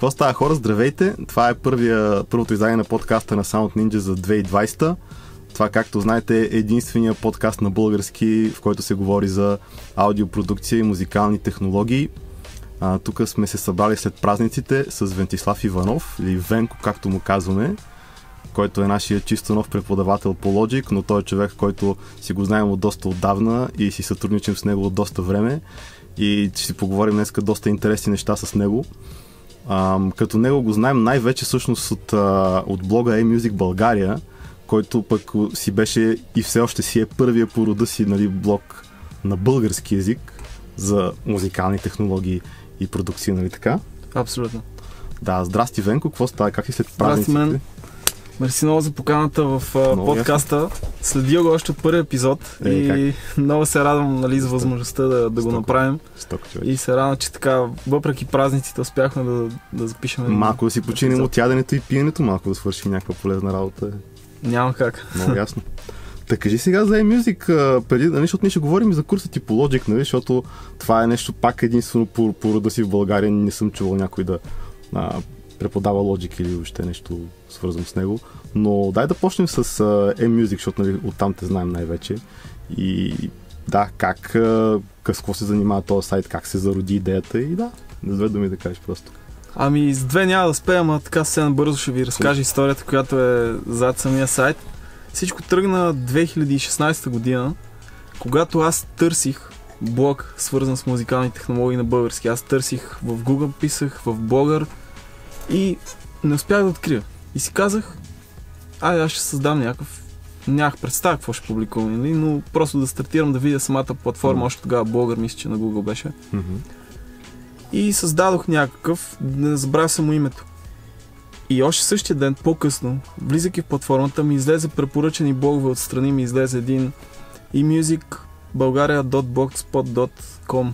Какво става, хора? Здравейте! Това е първото издание на подкаста на Sound Ninja за 2020. Това, както знаете, е единствения подкаст на български, в който се говори за аудиопродукция и музикални технологии. Тук сме се събрали след празниците с Вентислав Иванов, или Венко, както му казваме, който е нашия чисто нов преподавател по Logic, но той е човек, който си го знаем от доста отдавна и си сътрудничим с него от доста време. И ще си поговорим днеска доста интересни неща с него. Като него го знаем най-вече всъщност от блога eMusic Bulgaria, който пък си беше и все още си е първия по рода си, нали, блог на български език за музикални технологии и продукции, нали така? Абсолютно. Да, здрасти, Венко, какво става? Как си след празниците? Здрасти, мен. Мерси много за поканата в подкаста. Следил го още от първи епизод и много се радвам, нали, за възможността да го направим. И се радвам, че така, въпреки празниците, успяхме да запишем. Малко да си починим от яденето и пиенето, малко да свършим някаква полезна работа. Няма как. Много ясно. Та кажи сега за eMusic, защото ние ще говорим и за курса ти по Logic, нали, защото това е нещо пак единствено по рода си в България. Не съм чувал някой да преподава Logic или въобще нещо свързано с него. Но дай да почнем с eMusic, защото, нали, оттам те знаем най-вече. И да, как какво се занимава този сайт, как се зароди идеята и да, не звед да ми да кажеш просто. Ами с две няма да успеем, а така съвсем бързо ще ви разкажа историята, която е зад самия сайт. Всичко тръгна 2016 година, когато аз търсих блог, свързан с музикални технологии на български. Аз търсих в Google, писах в Blogger и не успях да открия. И си казах, айде аз ще създам някакъв, нямах представа какво ще публикувам, нали? Но просто да стартирам, да видя самата платформа, още тогава Blogger, мисля, че на Google беше. И създадох някакъв, не забравях само името. И още същия ден, по-късно, влизайки в платформата, ми излезе препоръчени блогове отстрани, ми излезе един eMusic Bulgaria.blogspot.com.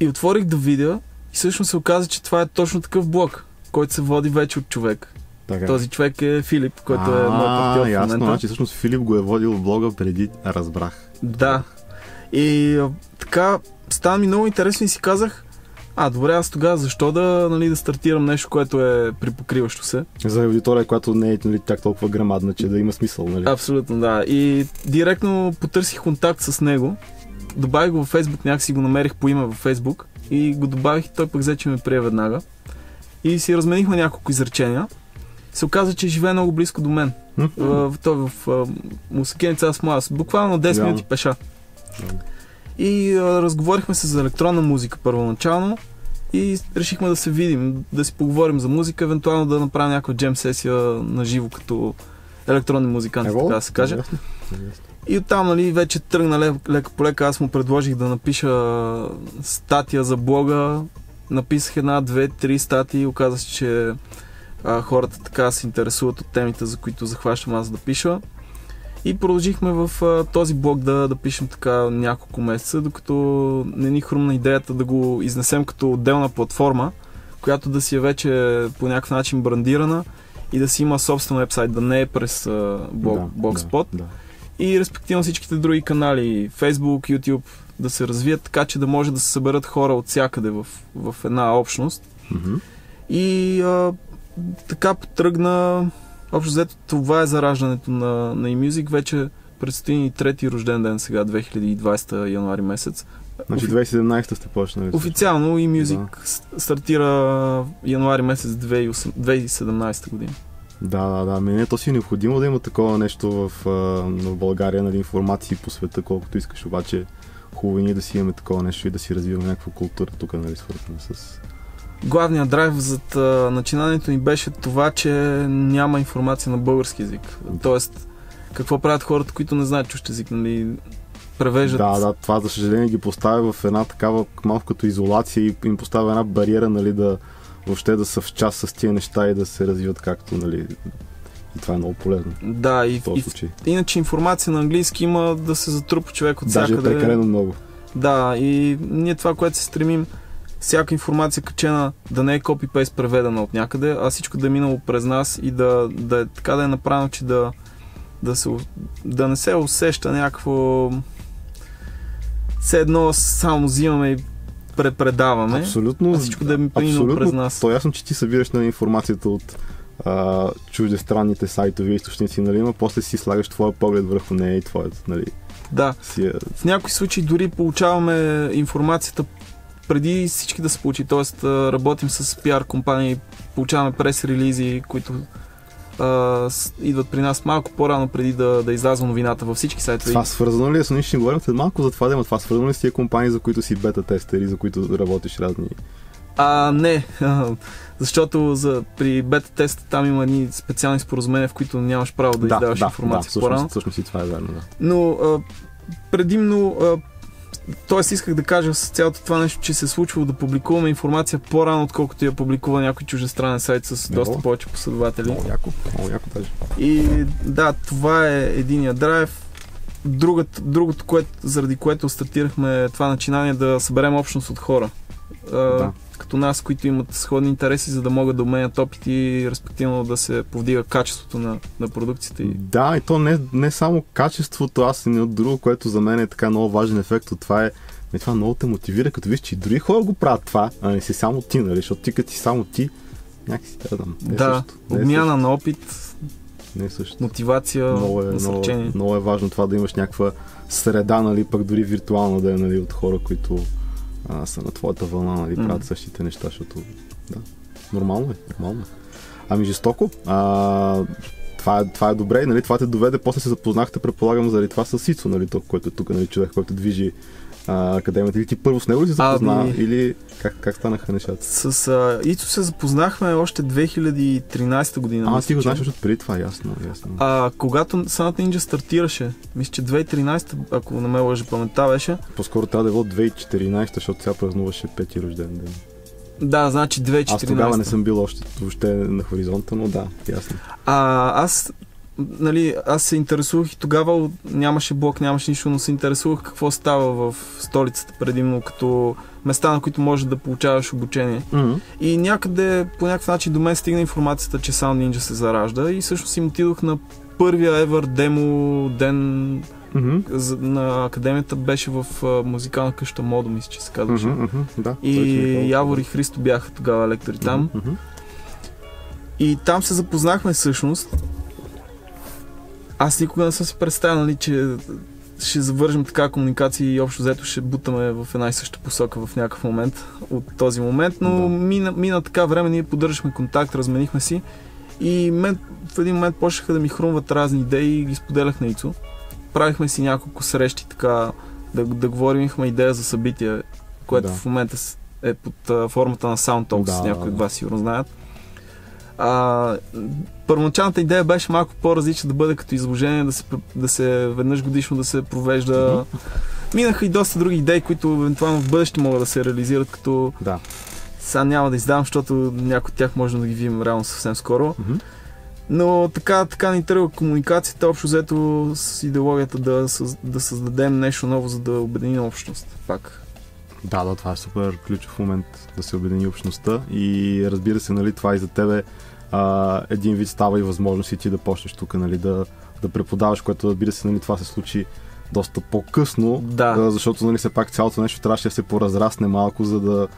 И отворих да видя и всъщност се оказа, че това е точно такъв блог, който се води вече от човек. Така. Този човек е Филип, който е много актьор в момента. Ясно, значи всъщност Филип го е водил в блога преди, разбрах. Да. И така, стана ми много интересно и си казах, добре, аз тогава защо да стартирам нещо, което е припокриващо се? За аудитория, която не е, нали, так толкова грамадна, че да има смисъл, нали? Абсолютно, да. И директно потърсих контакт с него. Добавих го във Facebook, някакси го намерих по име във Facebook и го добавих и той пък взе, че ме прие веднага. И си разменихме няколко изречения. Се оказа, че живее много близко до мен. Той в Мусакеница, аз младост. Буквално 10 минути пеша. И разговорихме се за електронна музика първоначално и решихме да се видим, да си поговорим за музика, евентуално да направим някаква джем сесия на живо като електронни музиканти, така да се каже. И оттам, нали, вече тръгна лека по лека, аз му предложих да напиша статия за блога, написах една, две, три статии, оказа се, че хората така се интересуват от темите, за които захващам аз да пиша. И продължихме в този блог да пишем така няколко месеца, докато не ни хрумна идеята да го изнесем като отделна платформа, която да си е вече по някакъв начин брандирана и да си има собствен вебсайт, да не е през Blogspot. И респективно всичките други канали, Facebook, YouTube, да се развият така, че да може да се съберат хора от всякъде в една общност. И така потръгна. Общо взето това е зараждането на eMusic. Вече предстои ни трети рожден ден сега, 2020 януари месец. Значи 2017 сте почнали. Официално eMusic стартира януари месец 2017 година. Да. Мене то си е необходимо да има такова нещо в България, нали, информации по света, колкото искаш. Обаче хубаво ние да си имаме такова нещо и да си развиваме някаква култура тук, нали, свързана с... Главният драйв зад начинанието ни беше това, че няма информация на български език. Тоест, какво правят хората, които не знаят чужд език, нали, превеждат... Да, това за съжаление ги поставя в една такава малко като изолация и им поставя една бариера, нали, да въобще да са в час с тия неща и да се развиват както, нали... И това е много полезно. Да, иначе информация на английски има да се затрупа човек от всякъде. Даже е прекалено много. Да, и ние това, което се стремим, всяка информация качена да не е копипейст преведена от някъде, а всичко да е минало през нас и да е така да е направено, че да не се усеща някакво все едно само взимаме и предаваме. Абсолютно. А всичко да ми премина през нас. То е ясно, че ти събираш на информацията от чуждестранните сайтови източници, нали, но после си слагаш твоя поглед върху нея и твоята, нали. Да. В някои случаи дори получаваме информацията преди всички да се получи, т.е. работим с PR компании, получаваме прес-релизи, които идват при нас малко по-рано преди да излязва новината във всички сайтове. Това свързано ли е? Ние ще говорим след малко за това, да има това свързано ли с тия компании, за които си бета-тестери, за които работиш разни? Не, защото при бета-теста там има едни специални споразумения, в които нямаш право да издаваш информация по-рано. Да, всъщност и това е верно. Да. Но предимно, т.е. исках да кажа с цялото това нещо, че се е случвало да публикуваме информация по-рано, отколкото я публикува някой чуждестранен сайт с доста повече последователи. Много яко даже. И да, това е единия драйв. Другото, заради което стартирахме това начинание, да съберем общност от хора. Като нас, които имат сходни интереси, за да могат да обменят опити и респективно да се повдига качеството на продукцията. Да, и то не само качеството, аз и не от друго, което за мен е така много важен ефект от това е, това много те мотивира, като виж, че и други хора го правят това, а не си само ти, нали, защото ти като си само ти, някакси обмяна на опит, мотивация, насърчение. Много е важно това да имаш някаква среда, нали, пък дори виртуална да е, нали, от хора, които са на твоята вълна, нали, правят същите неща, защото да, нормално е. Ами жестоко, това е добре, нали, това те доведе, после се запознахте, предполагам, заради това с Ицо, нали, то, който е тук, нали, човек, който движи академията, или ти първо с него ли се запозна, или как станаха нещата? С Ицо се запознахме още 2013 година. Ти го знаеш още преди това, ясно. Когато Sound Ninja стартираше, мисля, че 2013, ако не ме лъжа паметта, беше. По-скоро трябва да е било 2014, защото сега празнуваше 5-ти рожден ден. Да, значи 2014. Аз тогава не съм бил още въобще на хоризонта, но да, ясно. Аз се интересувах и тогава нямаше блог, нямаше нищо, но се интересувах какво става в столицата предимно, като места, на които можеш да получаваш обучение. Mm-hmm. И някъде по някакъв начин до мен стигна информацията, че Sound Ninja се заражда и всъщност им отидох на първия ever демо ден на академията, беше в музикална къща Модо, мисля, че се казваше. Да, и Явор и Христо бяха тогава лектори там. И там се запознахме всъщност. Аз никога не съм си представил, нали, че ще завържем така комуникация и общо взето ще бутаме в една и съща посока в някакъв момент от този момент, но мина така време, ние поддържахме контакт, разменихме си и в един момент почнаха да ми хрумват разни идеи и ги споделях на Ицо. Правихме си няколко срещи, така да говорим, имахме идея за събитие, което в момента е под формата на Sound Talks, някои от вас сигурно знаят. Първоначалната идея беше малко по-различна, да бъде като изложение, да се веднъж годишно да се провежда. Минаха и доста други идеи, които евентуално в бъдеще могат да се реализират, като сега няма да издавам, защото някои от тях можем да ги видим реално съвсем скоро. Но така ни тръгва комуникацията, общо взето с идеологията да създадем нещо ново, за да обединим общност пак. Да, това е супер ключов момент, да се обедини общността и разбира се, нали, това и за тебе един вид става и възможност и ти да почнеш тук, нали, да преподаваш, което разбира се, нали, това се случи доста по-късно, защото, нали, все пак цялото нещо трябваше да се поразрасне малко, за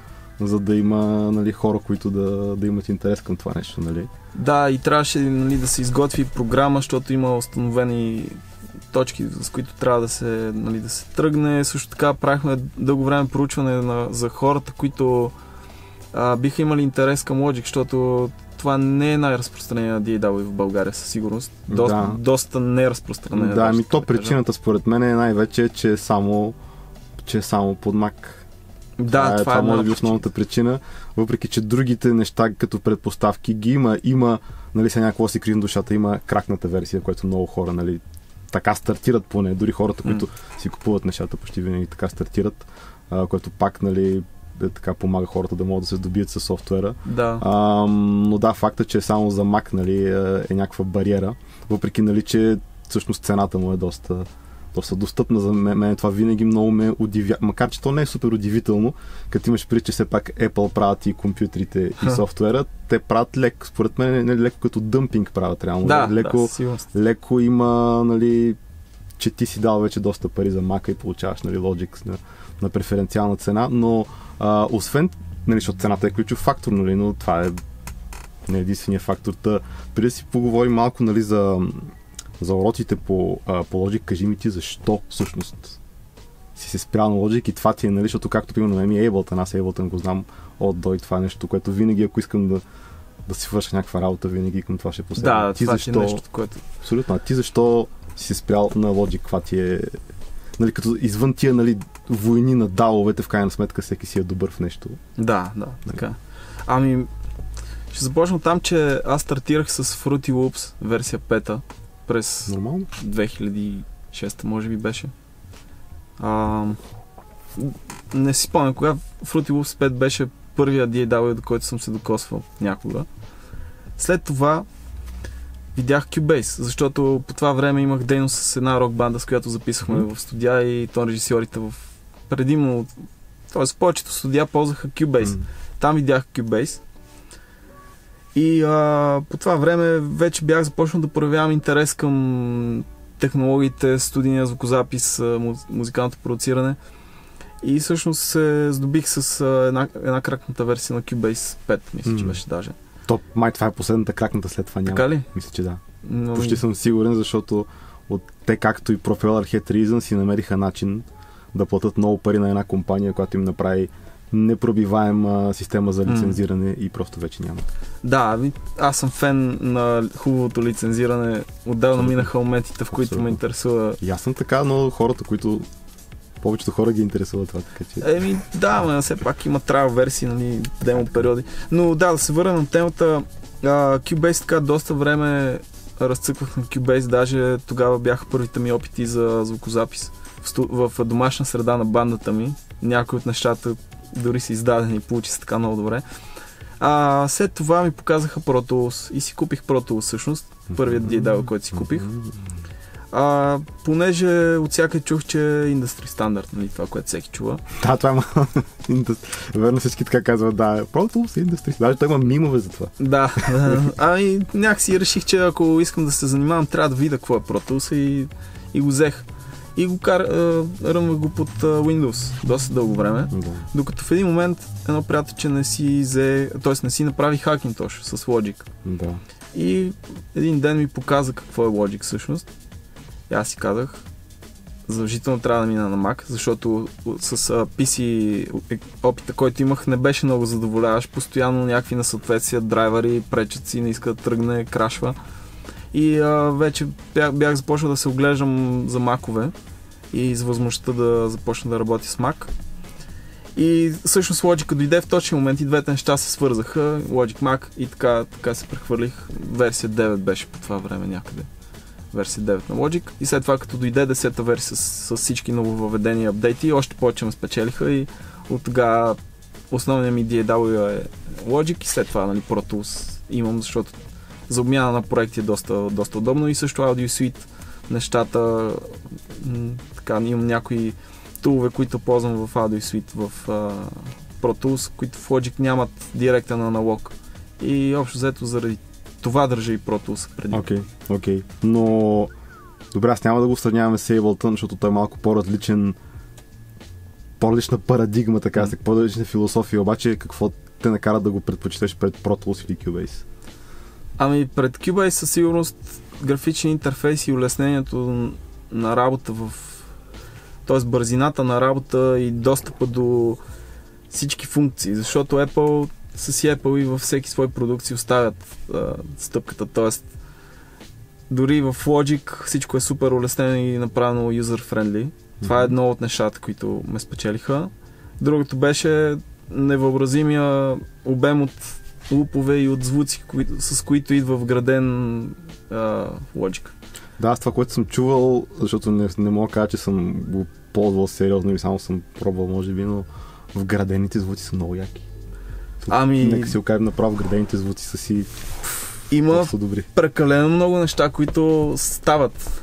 да има, нали, хора, които да имат интерес към това нещо. Нали. Да, и трябваше, нали, да се изготви програма, защото има установени точки, с които трябва да се тръгне. Също така правихме дълго време проучване за хората, които биха имали интерес към Logic, защото това не е най-разпространена DAW в България със сигурност. Доста неразпространена. Да, ми то причината според мен е най-вече, че е само под Mac. Това може би основната причина, въпреки че другите неща като предпоставки ги има, нали, сега някакво си кривим душата, има кракната версия, която много хора, нали, така стартират поне, дори хората, които си купуват нещата, почти винаги така стартират, което пак, нали, така помага хората да могат да се здобият със софтуера. Но да, факта, че само за Mac, нали, е някаква бариера, въпреки, нали, че всъщност цената му е доста достъпна. За мен това винаги много ме удивя, макар че то не е супер удивително, като имаш предвид, че все пак Apple правят и компютрите и софтуера, те правят леко, според мен не леко като дъмпинг правят реално. Леко има, нали, че ти си дал вече доста пари за мака и получаваш, нали, Logic на преференциална цена, но освен, нали, защото цената е ключов фактор, нали, но това е не единствения фактор. Та, преди да си поговорим малко, нали, за уроците по Logic, кажи ми ти защо всъщност си се спрял на Logic и това ти е, нали, защото както примерно ми е Ableton, аз Ableton го знам от до и това е нещо, което винаги, ако искам да си върша някаква работа, винаги към това ще посегна. Да, ти това защо... е нещо, което... Абсолютно. А ти защо си се спрял на Logic, каква ти е... Нали, като извън тия, нали, войни на даловете, в крайна сметка всеки си е добър в нещо. Да, да, така. Ами, ще започна там, че аз стартирах с Fruity Loops версия 5-та през 2006-та, може би беше. Не си спомня кога. Fruity Loops 5 беше първия DAW, до който съм се докосвал някога. След това видях Cubase, защото по това време имах дейност с една рок банда, с която записахме в студия, и тон режисьорите в предимно, т.е. повечето студия ползваха Cubase. Там видях Cubase и по това време вече бях започнал да проявявам интерес към технологиите, студийния звукозапис, музикалното продуциране. И всъщност се здобих с една кракната версия на Cubase 5, мисля, че беше даже. То, май това е последната кракната, след това няма. Така ли? Мисля, че да. Но... Почти съм сигурен, защото те, както и Profiler Head Reason, си намериха начин да платят много пари на една компания, която им направи непробиваема система за лицензиране и просто вече няма. Да, аз съм фен на хубавото лицензиране. Отдавна минаха моментите, в които ме интересува. И аз съм така, но хората, които... Повечето хора ги интересува това, така че... Еми да, но все пак има trial версии, нали, демо периоди. Но да се върна на темата. Cubase, така доста време разцъквах на Cubase, даже тогава бяха първите ми опити за звукозапис в домашна среда на бандата ми. Някои от нещата дори са издадени и получи се така много добре. След това ми показаха Pro Tools и си купих Pro Tools всъщност, първият DAW, който си купих. Понеже отсякъде чух, че е индустри стандарт, нали, това, което всеки чува. Да, това има. Верно, всички така казват, да, просто са индустри. Даже той има мимове за това. Да, ами някакси реших, че ако искам да се занимавам, трябва да видя какво е Pro Tools, и го взех. И го ръмвах го под Windows доста дълго време, докато в един момент едно приятелче не си направи Hackintosh с Logic. Да. И един ден ми показа какво е Logic всъщност. Аз си казах, задължително трябва да мина на Mac, защото с PC опита, който имах, не беше много задоволяващ. Постоянно някакви несъответствия, драйвери, пречат си, не иска да тръгне, крашва. И вече бях започнал да се оглеждам за Mac-ове и за възможността да започна да работя с Mac. И всъщност Logic дойде в точен момент и двете неща се свързаха, Logic Mac, и така се прехвърлих. Версия 9 беше по това време някъде. Версия 9 на Logic, и след това като дойде 10-та версия с всички нововъведения и апдейти, още повече ме спечелиха, и от тогава основният ми DAW е Logic, и след това, нали, Pro Tools имам, защото за обмяна на проекти е доста удобно, и също Audio Suite нещата, така, имам някои тулове, които ползвам в Audio Suite в Pro Tools, които в Logic нямат директен аналог, и общо взето заради това държа и Pro Tools преди. Окей. Но добре, аз няма да го сравняваме с Ableton, защото той е малко по-различен, по-различна парадигма, така, по-различна философия, обаче какво те накара да го предпочиташ пред Pro Tools или Cubase? Ами пред Cubase със сигурност графичен интерфейс и улеснението на работа т.е. бързината на работа и достъпа до всички функции, защото Apple и във всеки свой продукт си оставят стъпката, т.е. дори в Logic всичко е супер улеснено и направено user-friendly. Това е едно от нещата, които ме спечелиха. Другото беше невъобразимия обем от лупове и от звуци, с които идва вграден Logic. Да, с това, което съм чувал, защото не мога да кажа, че съм го ползвал сериозно или само съм пробвал, може би, но вградените звуци са много яки. Нека си окажем направо, градените звуци са си доста добри. Прекалено много неща, които стават.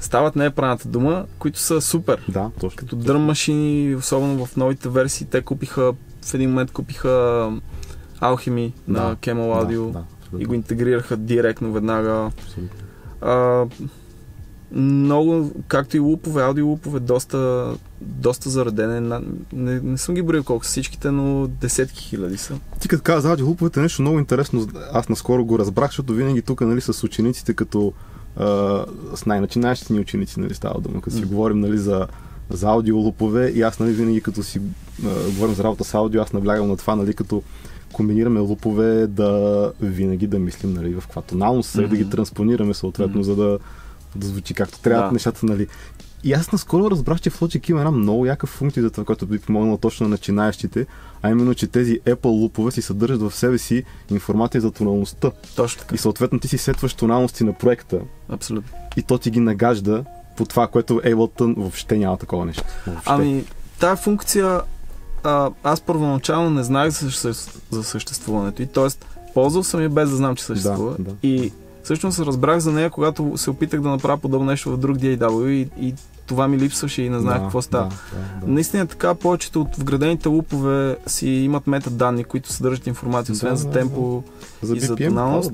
Стават не е правилната дума, които са супер. Да, точно. Като drum машини, особено в новите версии, те в един момент купиха Alchemy на Camel Audio и го интегрираха директно веднага. много, както и лупове, аудиолупове, доста заредене. Не съм ги броил колко са всичките, но десетки хиляди са. Ти като каза за аудиолуповете, нещо много интересно, аз наскоро го разбрах, защото винаги тук, нали, с учениците, като с най-начинащите ни ученици, нали, става дума, като си говорим, нали, за аудиолупове, и аз, нали, винаги като си говорим за работа с аудио, аз наблягам на това, нали, като комбинираме лупове, да винаги да мислим, нали, в каква тоналност са, да ги транспонираме съответно, за да звучи както трябва нещата, нали. И аз наскоро разбрах, че в Logic има една много яка функция за това, която би помогнала точно на начинаещите, а именно, че тези Apple лупове си съдържат в себе си информация за тоналността. Точно така. И съответно ти си сетваш тоналности на проекта. Абсолютно. И то ти ги нагажда по това, което Ableton въобще няма такова нещо. Въобще. Ами, тая функция аз първоначално не знаех за съществуването и, т.е. ползвал съм я без да знам, че съществува. Да, да. И всъщност разбрах за нея, когато се опитах да направя подобно нещо в друг DAW и това ми липсваше и не знаех какво става. Да. Наистина така, повечето от вградените лупове си имат метаданни, които съдържат информация, освен за темпо и за тоналност.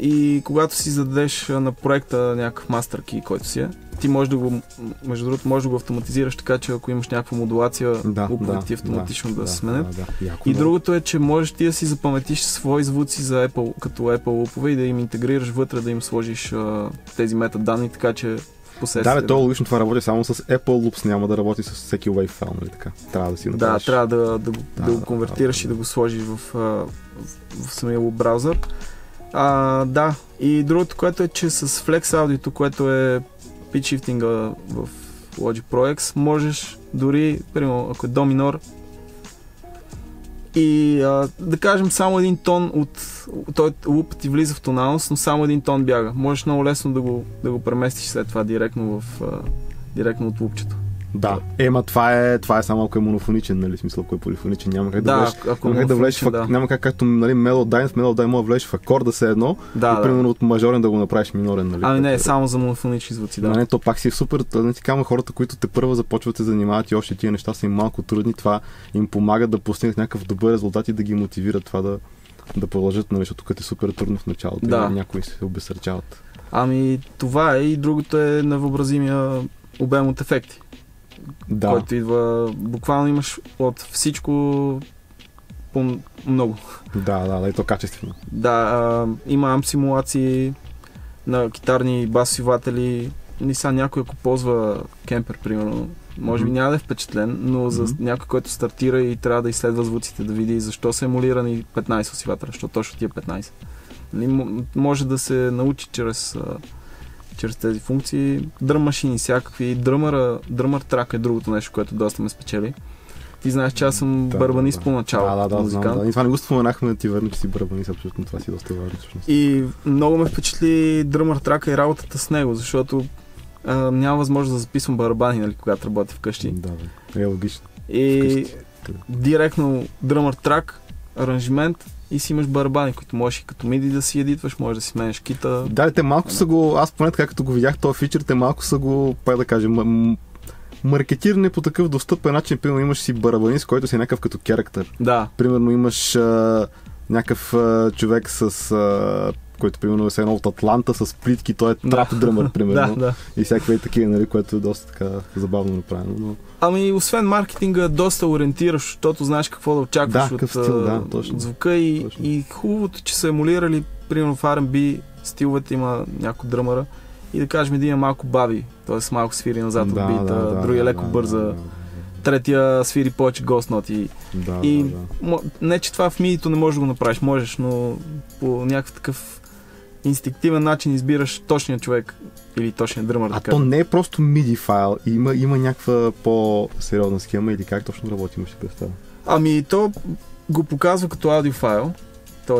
И когато си зададеш на проекта някакъв мастер кий, който си е, ти можеш да го, между другото, можеш да го автоматизираш, така че ако имаш някаква модулация, луповете ти автоматично да се сменят. И другото е, че можеш ти да си запаметиш свои звуци за Apple, като Apple лупове, и да им интегрираш вътре, да им сложиш тези метаданни, така че последствие. Да, бе, то логично това работи само с Apple Loops, няма да работи с всеки Wave файл, нали така? Трябва да си направиш. Да, трябва да го конвертираш и да го сложиш в самия луп браузър. Да, и другото, което е, че с Flex Audio, което е pitch shifting-а в Logic Pro X, можеш дори, примерно, ако е до минор и да кажем само един тон той луп ти влиза в тоналност, но само един тон бяга. Можеш много лесно да го преместиш след това директно от лупчето. Да, ема това е само ако е монофоничен, нали, смисъл, ако е полифоничен, няма как да влезеш, няма как, както, нали, мелодайн може да влезеш в акорда се едно, и примерно от мажорен да го направиш минорен, нали. Ами не, само за монофонични звуци, да. Не, то пак си е супер, не ти казвам, хората, които те първо започват да се занимават и още тия неща са им малко трудни, това им помага да постигнат някакъв добър резултат и да ги мотивират това да продължат, нали, защото тук е супер трудно в началото, някои се обесърчават. Ами това е, и другото е невъобразимия обем от ефекти. Да. Който идва, буквално имаш от всичко по-много. Да, и то качествено. Да, има амп-симулации на китарни бас-сиватели. Ниса някой, ако ползва Kemper, примерно, може би няма да е впечатлен, но за някой, който стартира и трябва да изследва звуците, да види защо са емулирани 15 усивателя, защото точно тия 15. Може да се научи чрез тези функции, дръм машини всякакви, дръмър трак е другото нещо, което доста ме спечели. Ти знаеш, че аз съм барбанист поначало. Музикант. И това не го споменахме, да ти върна, че си барбанист, абсолютно това си доста важно. Всъщност. И много ме впечатли дръмър трака и работата с него, защото няма възможност да записвам барабани, нали, когато работя вкъщи. Да, бе, е логично. И директно дръмър трак, аранжимент, и си имаш барабани, които можеш и като миди да си едитваш, можеш да си сменеш кита. Да, те малко са го, аз поне така като го видях този фичър, те малко са го, пай да кажем, маркетиране по такъв достъпен начин. Примерно имаш си барабанист, който си е някакъв като керактер. Да. Примерно имаш някакъв човек с... който примерно е от Атланта с плитки, той е трап дръмър, примерно. И всякакви такива, нали, което е доста така забавно направено. Но... Ами, освен маркетинга, доста ориентираш, защото знаеш какво да очакваш от звука, и хубавото, че са емулирали, примерно в R&B стиловете има някои дръмъра, и да кажем един е малко бави, т.е. малко свири назад от бита, другия леко бърза. Третия свири повече ghost note. Не, че това в мидито не можеш да го направиш, можеш, но по някакъв такъв инстинктивен начин избираш точния човек или точния дръмър. То не е просто MIDI файл, има някаква по-сериозна схема или как точно работи, имаш представа? Ами то го показва като аудиофайл, т.е.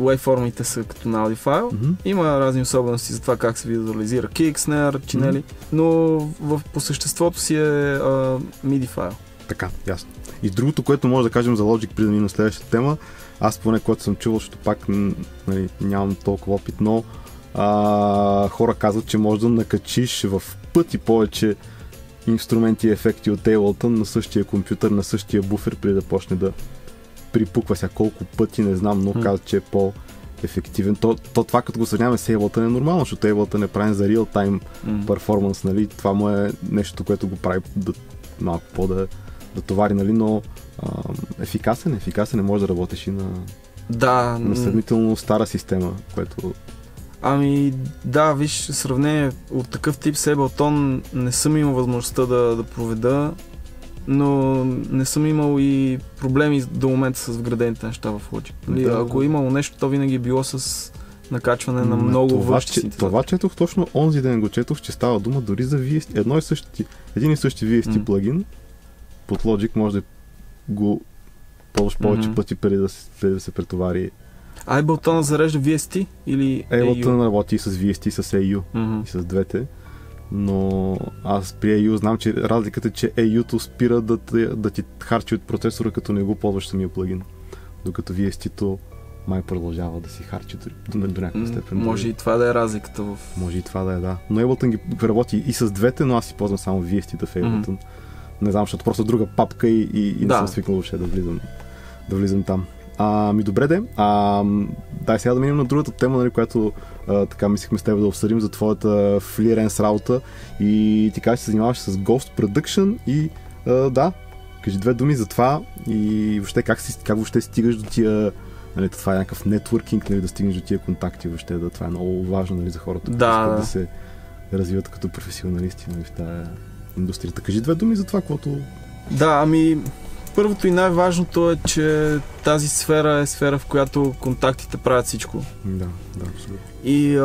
waveform-ите са като на аудиофайл. Има разни особености за това как се визуализира кик, снер, чинели, но по съществото си е MIDI файл. Така, ясно. И другото, което може да кажем за Logic, преди да минем на следващата тема, аз поне което съм чувал, защото пак, нали, нямам толкова опит, но хора казват, че можеш да накачиш в пъти повече инструменти и ефекти от Ableton на същия компютър, на същия буфер, преди да почне да припуква. Колко пъти не знам, но казват, че е по ефективен. То това като го сравняваме с Ableton е нормално, защото Ableton е правен за real-time performance, нали? Това му е нещо, което го прави да, малко по-да товари, нали? Но ефикасен е, може да работиш и на сравнително стара система, което... Ами да, виж, сравнение от такъв тип с Ableton не съм имал възможността да проведа, но не съм имал и проблеми до момента с вградените неща в Logic. Да, ако имало нещо, то винаги е било с накачване на много външни синтезатори. Това четох точно онзи ден, го четох, че става дума дори за VST, един и същи VST плагин под Logic може да го ползваш повече пъти преди да се претовари. Ableton зарежда VST или AU? Ableton работи с VST, с AU и с двете. Но аз при AU знам, че разликата е, че AU-то спира да ти харчи от процесора, като не го ползваш самия плагин. Докато VST-то май продължава да си харчи до някаква степен. Може и това да е разликата в... Може и това да е, да. Но Ableton ги работи и с двете, но аз си ползвам само VST-та в Ableton. Не знам, защото просто друга папка и не съм свикнал въобще да влизам там. Ами добре де, дай сега да минем на другата тема, нали, която така мислихме с теб да обсъдим за твоята фриланс работа и ти кажеш, че се занимаваш с Ghost Production и да, кажи две думи за това и въобще как въобще стигаш до тия, нали, това е някакъв нетворкинг, нали, да стигнеш до тия контакти въобще, да, това е много важно, нали, за хората, които искат да се развиват като професионалисти, нали, в тази индустрията. Кажи две думи за това, което... Да, ами... Първото и най-важното е, че тази сфера е сфера, в която контактите правят всичко. Да, абсолютно. И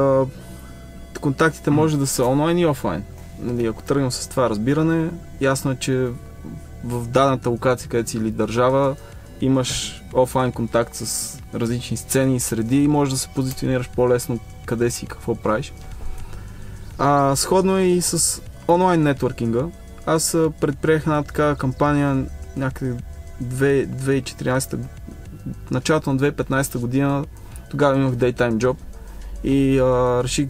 контактите може да са онлайн и офлайн. Нали, ако тръгнем с това разбиране, ясно е, че в дадената локация, където си или държава, имаш офлайн контакт с различни сцени и среди и можеш да се позиционираш по-лесно къде си и какво правиш. Сходно и с онлайн нетворкинга. Аз предприех една такава кампания някъде 2014, началото на 2015 година, тогава имах дейтайм джоб и реших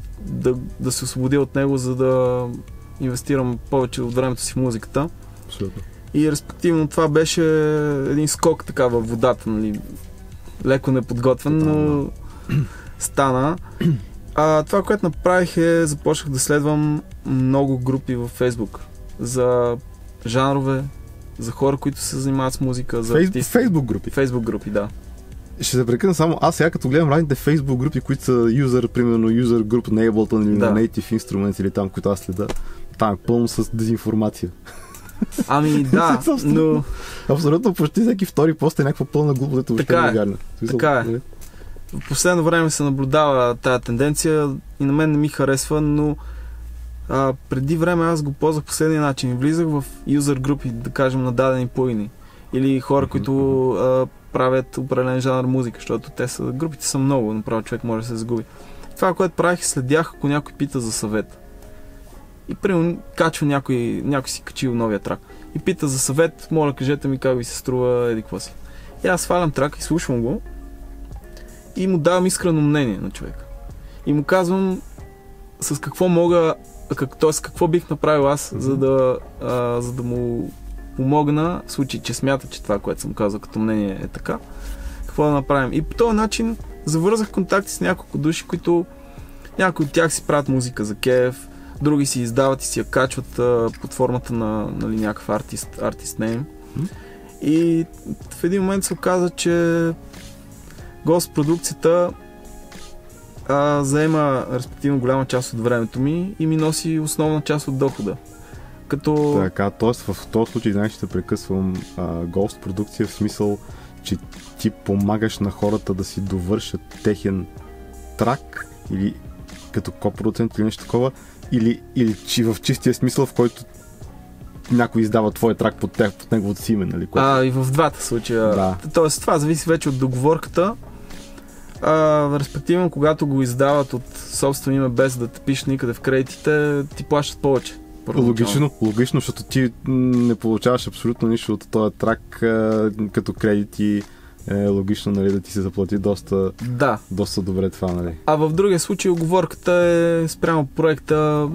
да се освободя от него, за да инвестирам повече от времето си в музиката. Абсолютно. И респективно това беше един скок така във водата, нали, леко неподготвен, но стана. Това, което направих е, започнах да следвам много групи във Facebook за жанрове, за хора, които се занимават с музика, за артисти. Фейсбук групи, да. Ще се прекъсна само, аз сега като гледам разните Фейсбук групи, които са примерно юзър груп на Ableton или на Native Instruments или там, които аз следа, там е пълно с дезинформация. Ами да, но... Абсолютно почти всеки втори пост е някаква пълна глупота, въобще не е вярна. Така е. В последно време се наблюдава тая тенденция и на мен не ми харесва, но преди време аз го ползвах последния начин. Влизах в юзър групи, да кажем, на дадени плагини. Или хора, които правят определен жанр музика, защото групите са много, направо човек може да се загуби. Това, което правих, следях, ако някой пита за съвет. И примерно качва някой си качил новия трак. И пита за съвет, моля кажете ми как ви се струва, еди какво си. И аз свалям трак и слушвам го. И му давам искрено мнение на човека. И му казвам с какво мога, т.е. какво бих направил аз, за да му помогна, в случай, че смята, че това, което съм казал като мнение е така, какво да направим. И по този начин завързах контакти с няколко души, които някои от тях си правят музика за кеф, други си издават и си я качват под формата на, нали, някакъв артист name. И в един момент се оказа, че Ghost продукцията заема респективно голяма част от времето ми и ми носи основна част от дохода. Като... Така, т.е. в този случай, значи ще прекъсвам Ghost продукция, в смисъл, че ти помагаш на хората да си довършат техен трак или като копродуцент или нещо такова, или че в чистия смисъл, в който някой издава твой трак под неговото си име, нали? Което... и в двата случая. Да. Тоест, това зависи вече от договорката. Респективно, когато го издават от собствено име, без да те пишеш никъде в кредитите, ти плащат повече. Логично, защото ти не получаваш абсолютно нищо от този трак като кредити. Е логично, нали, да ти се заплати доста добре това, нали. А в другия случай уговорката е спрямо проекта,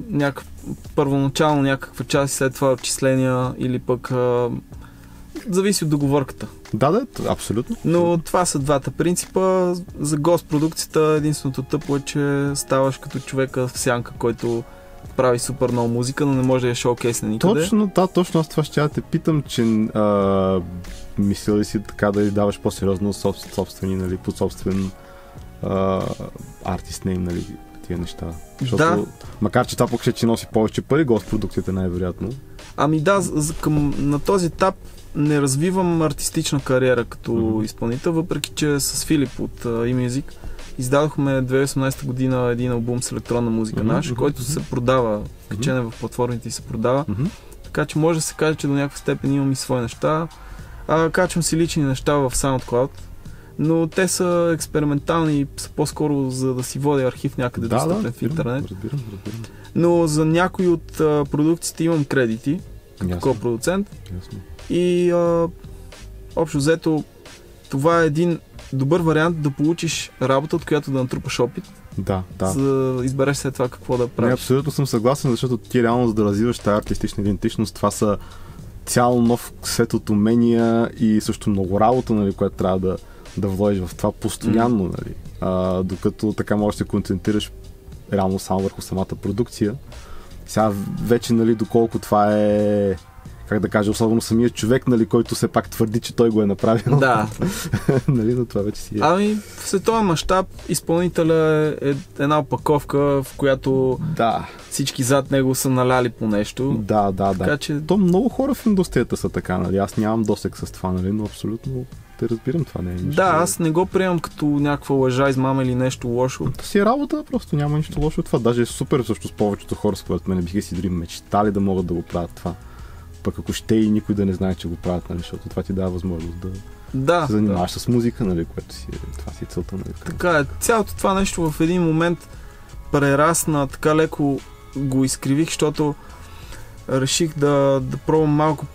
първоначално някаква част, след това отчисления или пък зависи от договорката. Да, абсолютно. Но това са двата принципа. За гостпродукцията единственото тъпо е, че ставаш като човека в сянка, който прави супер много музика, но не може да я шоукейсне никъде. Точно, да, точно аз това ще я те питам, че мисля ли си така да даваш по-сериозно собствени, нали, подсобствен артист нейм, нали, тия неща. Защото, да. Макар че това покаже, че носи повече пари, гостпродукцията най-вероятно. Ами да, на този етап не развивам артистична кариера като изпълнител, въпреки че с Филип от eMusic издадохме 2018 година един албум с електронна музика наш, който се продава, качен е в платформите и се продава. Така че може да се каже, че до някаква степен имам и свои неща. Качвам си лични неща в SoundCloud, но те са експериментални и са по-скоро за да си водя архив някъде достъпен в интернет. Разбирам. Но за някои от продукциите имам кредити като продуцент. Ясно. И общо взето това е един добър вариант да получиш работа, от която да натрупаш опит. Да. За да избереш след това какво да правиш. Не, абсолютно съм съгласен, защото ти реално за да развиваш тази артистична идентичност, това са цял нов сет от умения и също много работа, нали, която трябва да вложиш в това постоянно, нали. Докато така можеш да се концентрираш реално само върху самата продукция. Сега вече, нали, доколко това е, как да кажа, особено самият човек, нали, който все пак твърди, че той го е направил. Да. Нали, но това вече си е. Ами, в световен мащаб изпълнителя е една опаковка, в която всички зад него са наляли по нещо. Да. Така, че... То много хора в индустрията са така, нали. Аз нямам досек с това, нали, но абсолютно те разбирам, това не е нищо. Да, аз не го приемам като някаква лъжа, измама или нещо лошо. Това си е работа, просто няма нищо лошо от това. Даже е супер също с повечето хора, с които мене биха си дори мечтали да могат да го правят това. Пък ако ще и никой да не знае, че го правят, нали, защото това ти дава възможност да се занимаваш с музика, нали, което си е, това си е целта. Нали, така е, цялото това нещо в един момент прерасна, така леко го изкривих, защото реших да пробвам малко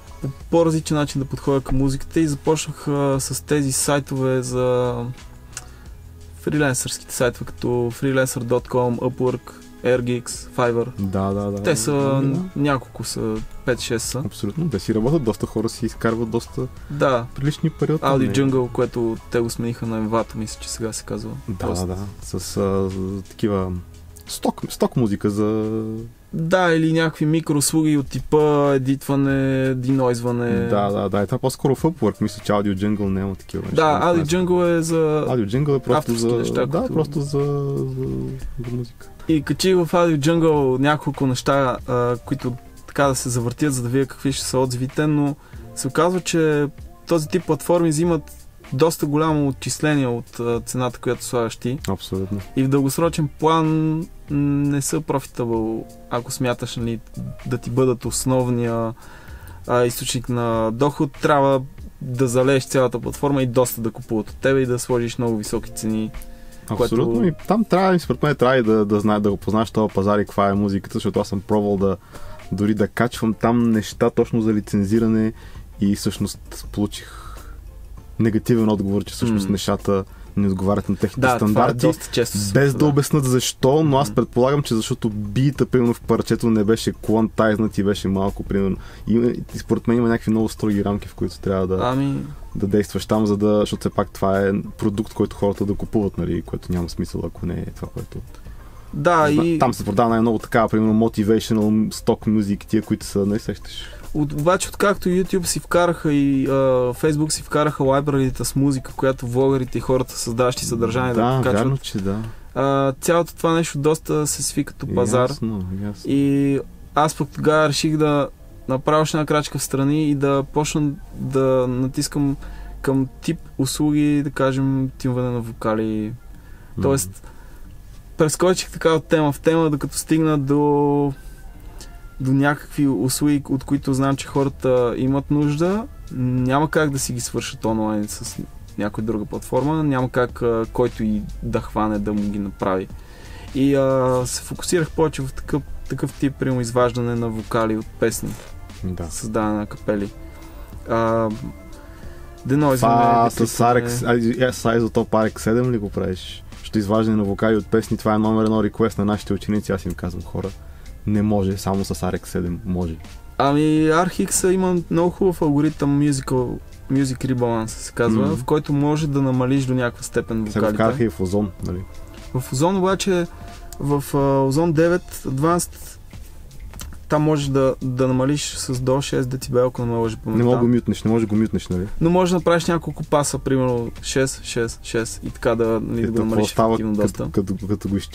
по-различен начин да подходя към музиката и започнах с тези сайтове за фриленсърските сайтове, като freelancer.com, Upwork, RX, Fiverr. Да. Те са няколко, са 5-6 са. Абсолютно, те си работят, доста хора си изкарват доста прилични пари от нея. Audio Jungle, което те го смениха на Envato, мисля, че сега се казва. Да. С такива сток музика за... Да, или някакви микроуслуги от типа едитване, денойзване. Да, и това по-скоро в Upwork, мисля, че Audio Jungle не е от такива неща. Да, Audio Jungle е за... Audio Jungle е просто за... неща, да, като... просто за музика. И качих в Audio Jungle няколко неща, които така да се завъртят, за да видя какви ще са отзивите, но се оказва, че този тип платформи взимат доста голямо отчисление от цената, която слагаш ти. Абсолютно. И в дългосрочен план не са profitable, ако смяташ, нали, да ти бъдат основния източник на доход. Трябва да залееш цялата платформа и доста да купуват от тебе и да сложиш много високи цени. Абсолютно. Което... И там трябва, според мен, трябва и да го познаеш този пазар и каква е музиката, защото аз съм пробвал дори да качвам там неща точно за лицензиране и всъщност получих негативен отговор, че всъщност нещата не отговарят на техните стандарти, без да обяснат защо, но аз предполагам, че защото бита, примерно в парчето не беше quantized и беше малко, примерно. И според мен има някакви много строги рамки, в които трябва да действаш там, за да, защото все пак това е продукт, който хората да купуват, нали, което няма смисъл, ако не е това, което... Да, и... Там се продава най-много такава, примерно motivational stock music, тия, които са, не сещаш. Обаче откакто YouTube си вкараха и Facebook си вкараха лайбрарите с музика, която влогарите и хората създаващи съдържание да качват. Вярно, че да. Цялото това нещо доста се сви като пазар. Ясно. И аз пък тогава реших да направя една крачка в страни и да почна да натискам към тип услуги, да кажем, тимване на вокали. Тоест, прескочих така от тема в тема, докато стигна до някакви услуги, от които знам, че хората имат нужда. Няма как да си ги свършат онлайн с някоя друга платформа, няма как който и да хване да му ги направи. И се фокусирах повече в такъв тип, примерно, изваждане на вокали от песни, създаване на капели. Това с iZotope RX 7 ли го правиш? Що изваждане на вокали от песни, това е номер едно реквест на нашите ученици, аз им казвам, хора. Не може, само с RX 7 може. Ами RX има много хубав алгоритъм Music Rebalance се казва, в който може да намалиш до някаква степен вокалите. Сега караха и в Ozone, нали? В Ozone обаче, в Ozone 9 Advanced, там можеш да намалиш с до 6 дБ, ако не можеш помета. Не мога го мютнеш, нали? Но можеш да направиш няколко паса, примерно 6, 6, 6 и така да, нали, да го намалиш ефективно доста.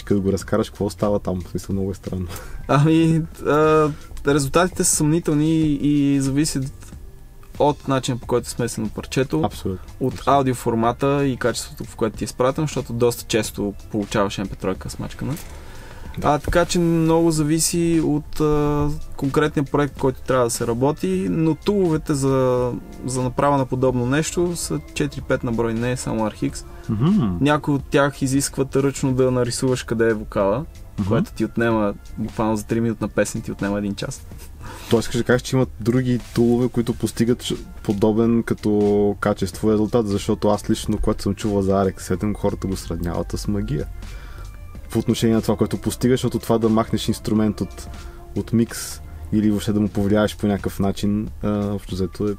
Като го разкараш, какво става там? В смисъл, много е странно. Ами, резултатите са съмнителни и зависят от начина, по който е смесено парчето, от аудиоформата и качеството, в което ти е изпратено, защото доста често получаваш MP3-ка смачкана. Да. Така че много зависи от конкретния проект, който трябва да се работи, но туловете за направа на подобно нещо са 4-5 на брой, не е само RX. Mm-hmm. Някои от тях изискват ръчно да нарисуваш къде е вокала, което ти отнема буквално за 3 минути на песен, ти отнема 1 час. Той искаш да кажеш, че имат други тулове, които постигат подобен като качество резултат, защото аз лично, когато съм чувал за RX 7, хората го сравняват с магия. По отношение на това, което постигаш, защото това да махнеш инструмент от микс или въобще да му повлияеш по някакъв начин, общо взето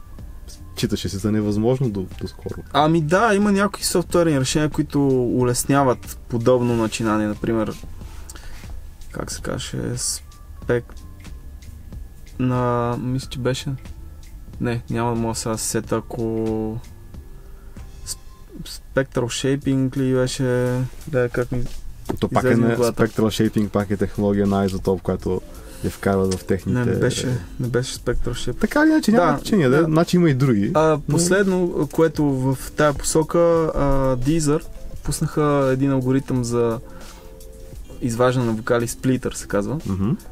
читаше се за невъзможно доскоро. Ами да, има някои софтуерни решения, които улесняват подобно начинание, например, как се каже, спект на... мисля, че беше... Не, няма да мога сега сета, ако... Spectral Shaping ли беше... Да, как ми... То пак е на Spectral Shaping, пак е технология на iZotope, която я вкарват в техните... Не беше Spectral Shaping. Така ли, иначе няма значение, да? Значи има и други. Последно, което в тая посока, Deezer пуснаха един алгоритъм за изваждане на вокали, Spleeter се казва,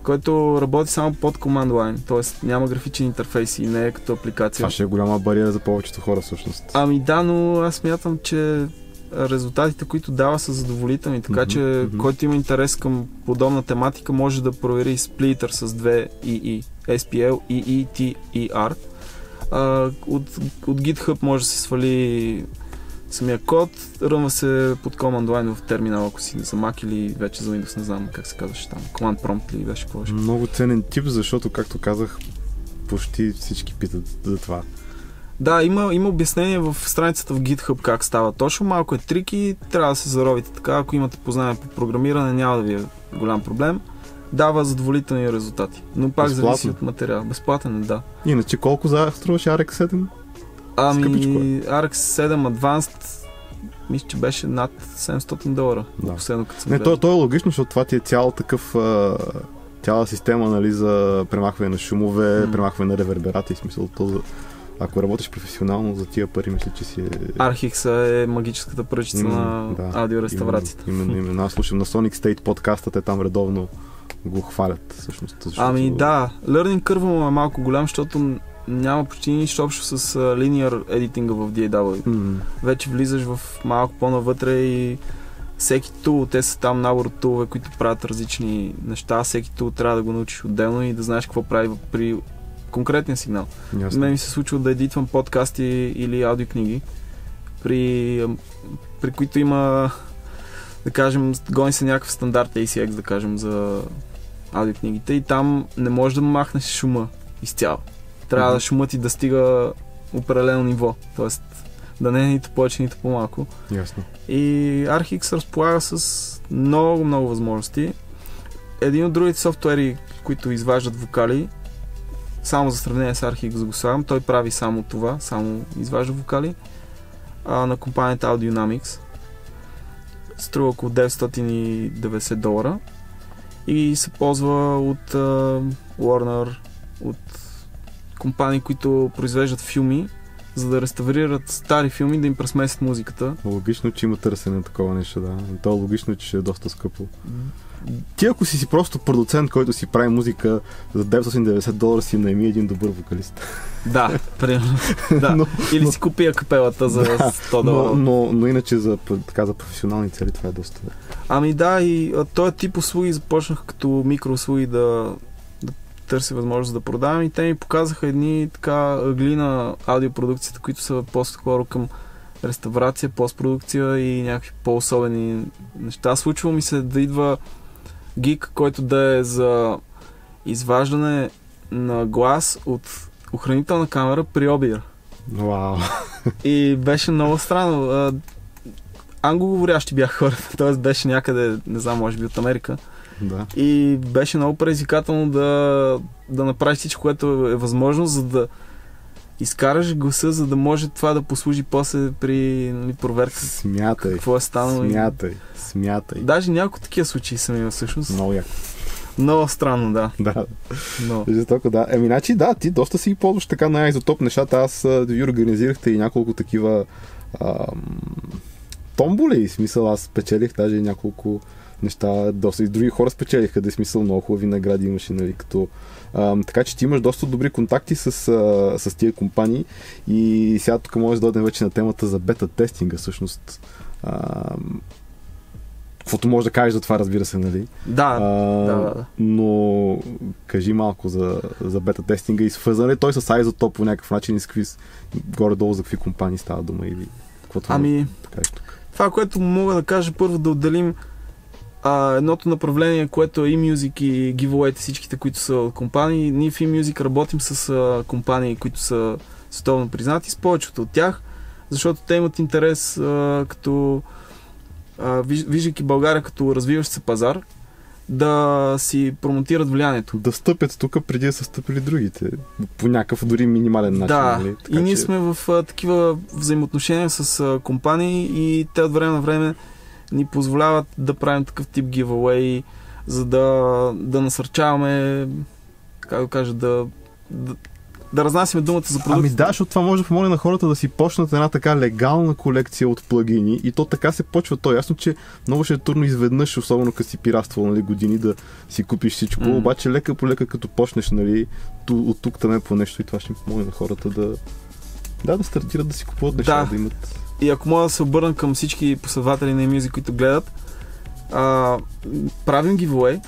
който работи само под command line, т.е. няма графичен интерфейс и не е като апликация. Това ще е голяма бариера за повечето хора всъщност. Ами да, но аз смятам, че резултатите, които дава, са задоволителни, така че който има интерес към подобна тематика, може да провери Spleeter с 2 EE, SPLEETER. От GitHub може да се свали самия код, рънва се под Command Line в терминал, ако си за Mac или вече за Windows, не знам как се казваше там, Command Prompt ли беше, какво беше. Много ценен тип, защото, както казах, почти всички питат за това. Да, има обяснение в страницата в GitHub как става точно, малко е трик и трябва да се заровите така, ако имате познание по програмиране, няма да ви е голям проблем. Дава задоволителни резултати, но пак безплатно зависи от материала. Безплатен е, да. Иначе колко струваше RX 7? Ами, RX 7 Advanced, мисля, че беше над $700. Да. Последно, като съм гледал. То е логично, защото това ти е цяла система, нали, за премахване на шумове, премахване на реверберати, в смисъл това. Ако работиш професионално, за тия пари, мисля, че си... RX е магическата пръчица на аудиореставрацията. Именно. Аз слушам на Sonic State подкаста, те там редовно го хвалят, всъщност. Защото... Ами да, learning curve е малко голям, защото няма почти нищо общо с linear editing в DAW. Вече влизаш в малко по-навътре и всеки тул, те са там набор от тулове, които правят различни неща, всеки тул трябва да го научиш отделно и да знаеш какво прави при конкретния сигнал. Мен ми се случва да едитвам подкасти или аудиокниги, при които има, да кажем, гони се някакъв стандарт ACX, да кажем, за аудиокнигите и там не можеш да махнеш шума изцяло. Трябва да шумът и да стига определено ниво, т.е. да не е нито повече, нито по-малко. Ясно. И RX разполага с много възможности. Един от другите софтуери, които изваждат вокали, само за сравнение с RX го слагам, той прави само това, само изважда вокали, на компанията Audionamics. Струва около $990 и се ползва от Warner, от компании, които произвеждат филми, за да реставрират стари филми, да им пресмесят музиката. Логично, че има търсене на такова нещо, да. И то е логично, че ще е доста скъпо. Ти, ако си просто продуцент, който си прави музика за $990, си найми един добър вокалист. Да, примерно. Да. Или си купи акапелата за $100. Но иначе за професионални цели това е доста. Ами да, и този тип услуги започнах като микроуслуги да търси възможност да продавам и те ми показаха едни така ъгли на аудиопродукцията, които са по-скоро към реставрация, постпродукция и някакви по-особени неща. Случва ми се да идва гик, който да е за изваждане на глас от охранителна камера при обир. Вау! И беше много странно. Англоговорящи бях хората, т.е. беше някъде, не знам, може би от Америка. Да. И беше много предизвикателно да направиш всичко, което е възможно, за да изкараш гласа, за да може това да послужи после при, нали, проверка. Смятай. Какво е станало. Смятай. Даже няколко такива случаи съм имал всъщност. Много яко. Много странно, да. Да. Но. Жестоко, да. Еми, значи, да, ти доста си ползваш така на iZotope нещата. Аз ви организирахте и няколко такива томболи. В смисъл, аз спечелих даже няколко неща. Доста и други хора спечелиха, да, е смисъл, много хубави награди имаше, нали, като... така че ти имаш доста добри контакти с тия компании и сега тук може да дойдем вече на темата за бета-тестинга, всъщност. Каквото можеш да кажеш за това, разбира се, нали? Да. Но кажи малко за бета-тестинга и свързан ли той с iZotope по някакъв начин и с какви, горе-долу за какви компании става дума или каквото може да кажеш тук? Това, което мога да кажа, първо да отделим едното направление, което е eMusic и giveaway-те, всичките, които са от компании. Ние в eMusic работим с компании, които са световно признати, с повечето от тях, защото те имат интерес, като виждайки България като развиващ се пазар, да си промотират влиянието. Да стъпят тук преди да са стъпили другите. По някакъв дори минимален начин. Да, нали? Така, и ние сме в такива взаимоотношения с компании и те от време на време ни позволяват да правим такъв тип giveaway, за да насърчаваме, как да кажа, да разнасяме думата за продукти. Ами да, защото това може да помогне на хората да си почнат една така легална колекция от плагини и то така се почва. То ясно, че много ще е трудно изведнъж, особено като си пираствал, нали, години, да си купиш всичко, обаче лека по лека като почнеш, нали, от тук там е по нещо и това ще помогне на хората да стартират да си купуват неща, да имат... И ако мога да се обърна към всички последователи на eMusic, които гледат, правим giveaway,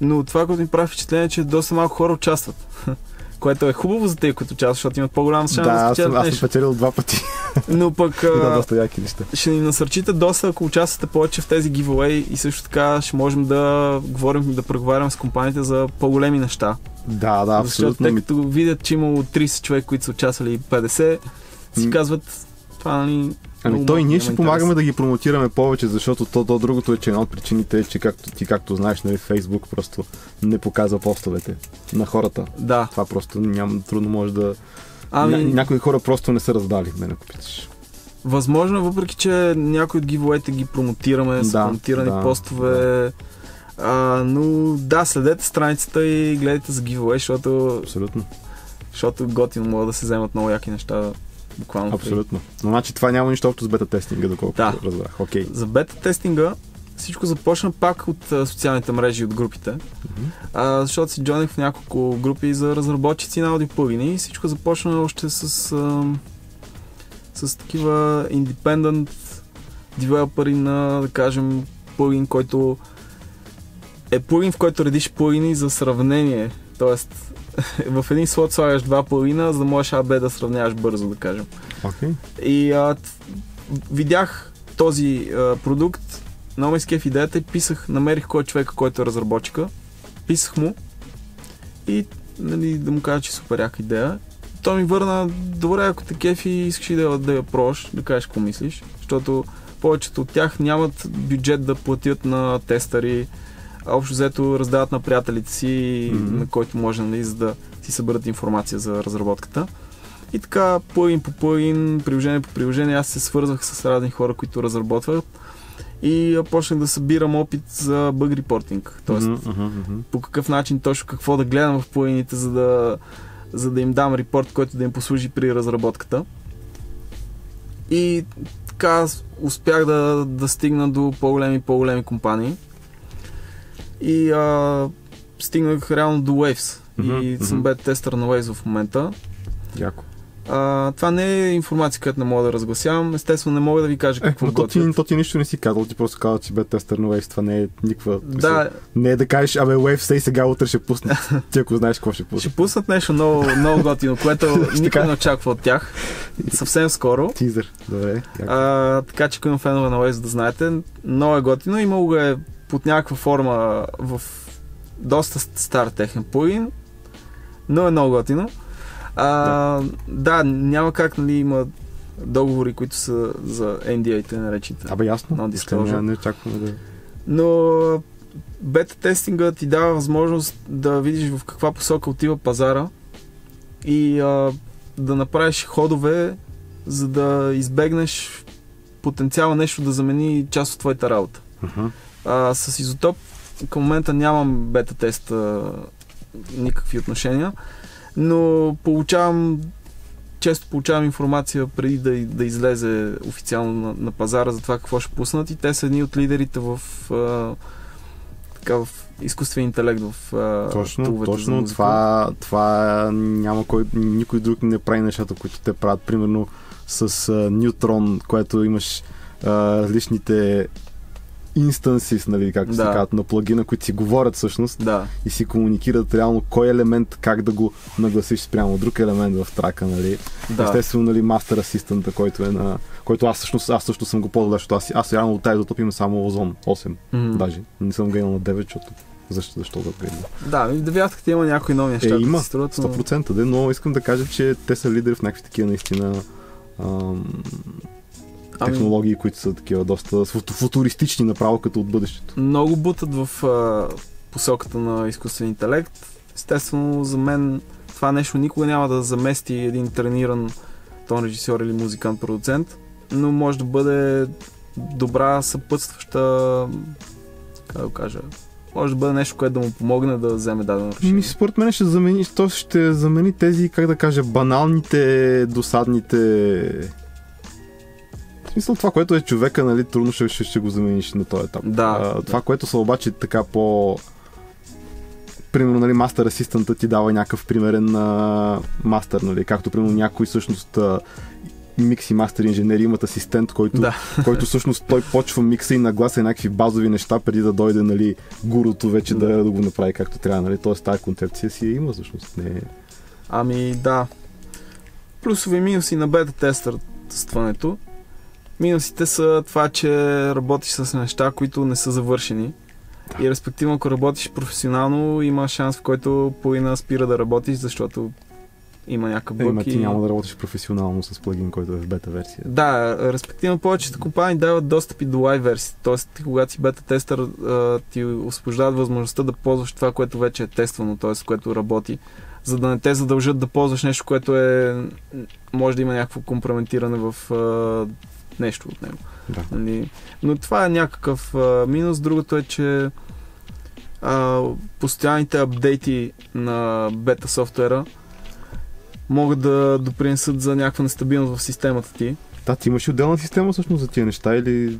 но това, което ми прави впечатление, е, че доста малко хора участват. Което е хубаво за тези, които участват, защото имат по-голяма шанс да спечелят. Да, аз съм печелил 2 пъти. Но пък доста яки неща. Ще ни насърчите доста, ако участвате повече в тези giveaway и също така ще можем да говорим, да преговарям с компаниите за по-големи неща. Да, абсолютно. Защото те като видят, че имало 30 човека, които са участвали 50, си казват, това, нали... Ами то и ние ще помагаме да ги промотираме повече, защото то другото е, че една от причините е, че както знаеш, нали, Facebook просто не показва постовете на хората. Да. Това просто трудно може да... Някои хора просто не са раздали, да не купиш. Възможно, въпреки че някои от гивоете ги промотираме, са промотирани постове, но да, следете страницата и гледайте за гивое, защото... Абсолютно. Защото готино могат да се вземат много яки неща. Буквално. Абсолютно. Но значи това няма нищо общо с бета-тестинга, доколкото разбрах. Okay. За бета-тестинга всичко започна пак от социалните мрежи, от групите. Защото си джойних в няколко групи за разработчици на аудиоплагини и всичко започна още с такива independent девелопери на, да кажем, плагин, който е плагин, в който редиш плагини за сравнение. Тоест, в един слот слагаш 2 плагина, за да можеш AB да сравняваш бързо, да кажем. Okay. И видях този продукт, много ме изкефи идеята и писах, намерих кой е човека, който е разработчика, писах му и, нали, да му кажа, че супер яка идея. Той ми върна, добре, ако те кефи, искаш и да я прош, да кажеш какво мислиш, защото повечето от тях нямат бюджет да платят на тестъри, общо взето раздават на приятелите си, на който може, нали, за да си съберат информация за разработката. И така, плагин по плагин, приложение по приложение, аз се свързвах с разни хора, които разработват и почнах да събирам опит за бъг репортинг. Тоест, по какъв начин точно какво да гледам в плагините, за да им дам репорт, който да им послужи при разработката. И така успях да стигна до по-големи компании. И стигнах реално до Waves и съм бета-тестър на Waves в момента. Яко. Това не е информация, която не мога да разгласявам. Естествено, не мога да ви кажа какво готвят. То ти нищо не си казал, ти просто казал, че бета-тестър на Waves, това не е никаква... Да. Не е да кажеш, абе Waves, и сега утре ще пуснат. Ти ако знаеш какво ще пуснат. Ще пуснат нещо много готино, което никой не очаква от тях. Съвсем скоро. Тизър, добре. Така че ако имам фенове на Waves, да знаете, много е готино и много е под някаква форма в доста стар техен плагин. но е много готино. Да, няма как, нали, има договори, които са за NDA-те наречите. Абе, ясно. Но бета-тестинга ти дава възможност да видиш в каква посока отива пазара и да направиш ходове, за да избегнеш потенциала нещо да замени част от твоята работа. Uh-huh. С iZotope към момента нямам бета-теста никакви отношения, но често получавам информация преди да излезе официално на пазара за това какво ще пуснат, и те са едни от лидерите в в изкуствен интелект в туловете. Точно, това няма никой друг не прави нещата, които те правят. Примерно с Neutron, което имаш различните инстанси, нали, както се казват, на плагина, които си говорят всъщност и си комуникират реално кой елемент, как да го нагласиш спрямо друг елемент в трака, нали. Естествено, нали, Master Assistant, който е на... който аз също съм го ползвал, защото аз реално от тази iZotope има само Ozone 8, даже. Не съм гейнал на 9, защото защо да гейнал? Да, девятката има някои нови неща, които се струват. 100%, но искам да кажа, че те са лидери в някакви такива наистина технологии, които са такива доста футуристични направо, като от бъдещето. Много бутат в посоката на изкуствен интелект. Естествено, за мен това нещо никога няма да замести един трениран тон режисьор или музикант-продуцент, но може да бъде добра съпътстваща, как да кажа, може да бъде нещо, което да му помогне да вземе дадено решение. Според мен ще замени тези, как да кажа, баналните, досадните... Мисля, това, което е човека, нали, трудно ще го замениш на този етап. Това, което са обаче така по... Примерно, нали, Master Assistant-а ти дава някакъв примерен мастер, нали, както примерно някой всъщност микс и мастер инженери имат асистент, който всъщност той почва микса и нагласа и някакви базови неща преди да дойде, нали, гурото вече да го направи както трябва, нали. Тоест тази концепция си има всъщност. Не... Ами да. Плюсови минуси на бета-тестърстването. Минусите са това, че работиш с неща, които не са завършени. И респективно, ако работиш професионално, има шанс, в който половина спира да работиш, защото има някакъв бък. Ти няма да работиш професионално с плагин, който е в бета версия. Да, респективно повечето компании дават достъпи до live версии. Тоест, когато си бета тестър, ти освобождават възможността да ползваш това, което вече е тествано, т.е. което работи, за да не те задължат да ползваш нещо, което е... може да има някакво компрометиране в нещо от него. Да. Но това е някакъв минус. Другото е, че постоянните апдейти на бета софтуера могат да допринесат за някаква нестабилност в системата ти. Да, ти имаш отделна система всъщност за тия неща или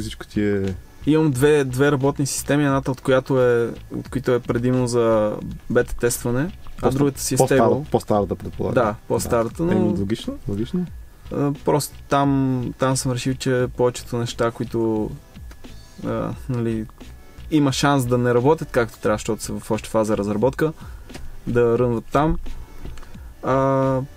всичко ти е... Имам две работни системи, едната от които е предимно за бета тестване, а другата си е стейбъл. По-старата, предполагам. Да, по-старата, но... Логично. Просто там съм решил, че повечето неща, които нали, има шанс да не работят както трябва, защото са в още фаза разработка, да рънват там.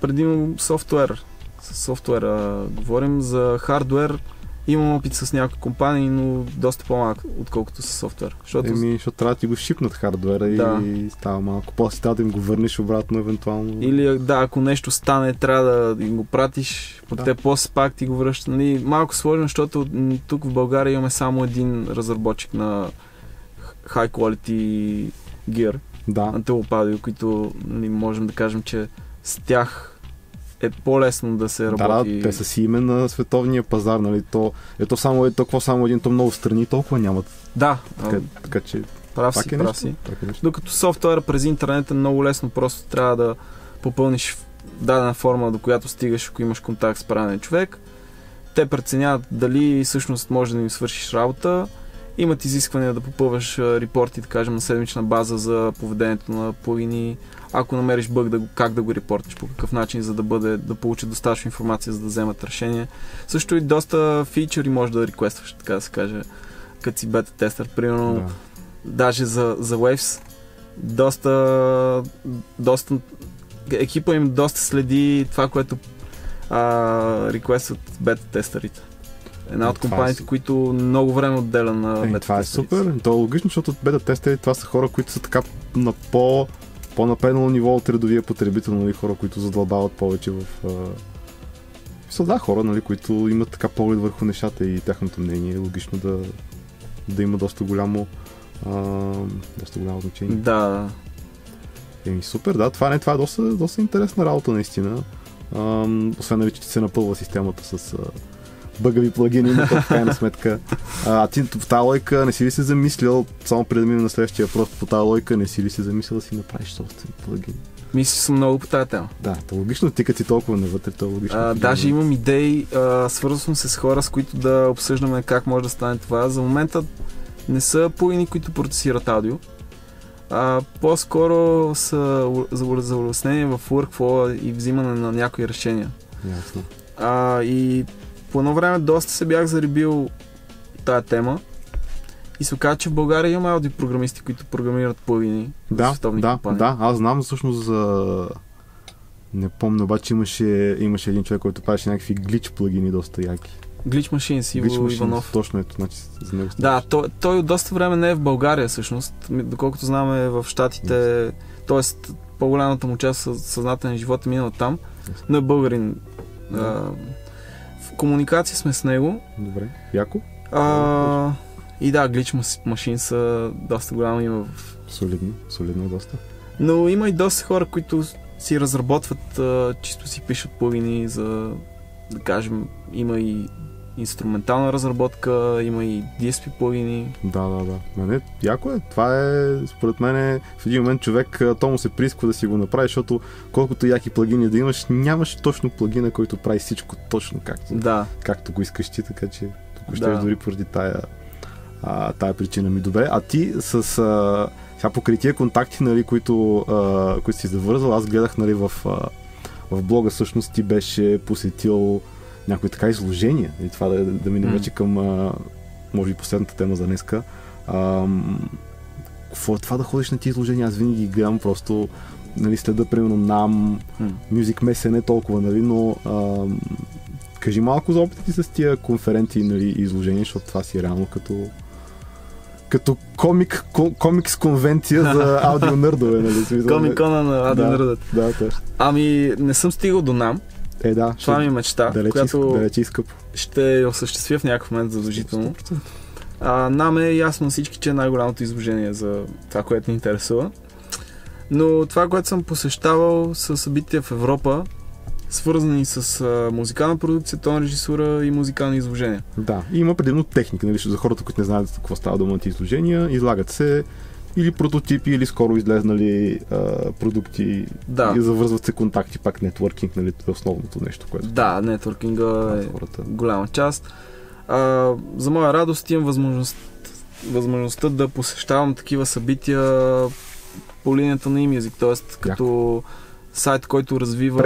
Предимно софтуер. С софтуера говорим. За хардуер имам опит с някои компании, но доста по-малък, отколкото с софтуер. Защото трябва да ти го шипнат хардуера и става малко. После трябва да им го върнеш обратно, евентуално. Или да, ако нещо стане, трябва да им го пратиш, пък те после пак ти го връщат. Нали, малко сложно, защото тук в България имаме само един разработчик на high quality gear, на телопадио, които, нали, можем да кажем, че с тях е по-лесно да се работи. Да, те са си име на световния пазар, нали, то само един, то много страни толкова нямат. Да, така че прав си. Докато софтуера през интернет е много лесно, просто трябва да попълниш дадена форма, до която стигаш, ако имаш контакт с правилен човек. Те преценяват дали всъщност може да им свършиш работа. Имат изисквания да попълваш репорти, да кажем, на седмична база за поведението на плагини. Ако намериш бъг, как да го репортиш, по какъв начин, за да получат достатъчно информация, за да вземат решение. Също и доста фичъри може да реквестваш, така да се каже, като си бета тестър. Примерно, даже за Waves, доста екипа им доста следи това, което реквестват бета тестърите. Една от компаниите, които много време отделя на бета тестърите. Това е супер, то е логично, защото бета тестъри това са хора, които са така на по по-напреднало ниво от редовия потребител, нали, хора, които задълбават повече в... Мисля, да, хора, нали, които имат така поглед върху нещата и тяхното мнение е логично да има доста голямо значение. Да. Еми, супер, да, това е доста интересна работа, наистина. Освен, вече се напълва системата с бъгави плагини, но в крайна сметка. Ти в тази лойка не си ли се замислял, само преди да минем на следващия въпрос, по тази лойка не си ли се замислял да си направиш собствен плагин? Мисля, съм много по тази тема. Да, то логично, ти като си толкова навътре, то логично. Даже имам идеи, свързвам съм се с хора, с които да обсъждаме как може да стане това. За момента не са плагини, които процесират аудио. По-скоро са за улеснение в workflow и взимане на някои решения. Ясно. И по едно време доста се бях зарибил тая тема и се оказа, че в България има аудиопрограмисти, които програмират плагини за световни компании. Да, аз знам всъщност за... Не помня, обаче имаше един човек, който правеше някакви глич плагини доста яки. Glitchmachines, Сиво Иванов. Точно ето, значи за него. Да, той от доста време не е в България всъщност, доколкото знам е в Щатите, т.е. по-голямата му част съзнателен живот е минал там, но е българин. В комуникация сме с него. Добре, яко. И да, Glitchmachines са доста голямо има в... Солидно доста. Но има и доста хора, които си разработват, чисто си пишат плагини за, да кажем, има и инструментална разработка, има и DSP плагини. Да. Мене, яко е. Това е, според мен, в един момент човек то му се приисква да си го направи, защото колкото яки плагини да имаш, нямаш точно плагина, който прави всичко точно както го искаш ти, така че тук ще дори поради тая причина ми. Добре, а ти с покрития контакти, нали, които си завързал, аз гледах, нали, в блога всъщност ти беше посетил някои така изложения, и това да минем вече към, може би, последната тема за днеска. Какво е това да ходиш на тия изложения? Аз винаги гледам просто, нали, следа, примерно, NAM, Music Messe, не толкова, нали, но кажи малко за опитите с тия конференции, нали, изложения, защото това си реално като комикс конвенция за аудионърдове, нали? Комикона на аудионърдът. Да, точно. Ами, не съм стигал до NAM. Това ми е мечта, която ще осъществя в някакъв момент задължително. Нам е ясно всички, че е най-голямото изложение за това, което ни интересува. Но това, което съм посещавал, са събития в Европа, свързани с музикална продукция, тон режисура и музикални изложения. Да, и има предимно техника, нали, за хората, които не знаят за какво става дума на тези изложения, излагат се или прототипи, или скоро излезнали продукти, и завързват се контакти, пак нетворкинг, нали, това е основното нещо, което... Да, нетворкинга е голяма част. За моя радост имам възможността да посещавам такива събития по линията на eMusic, т.е. като сайт, който развива...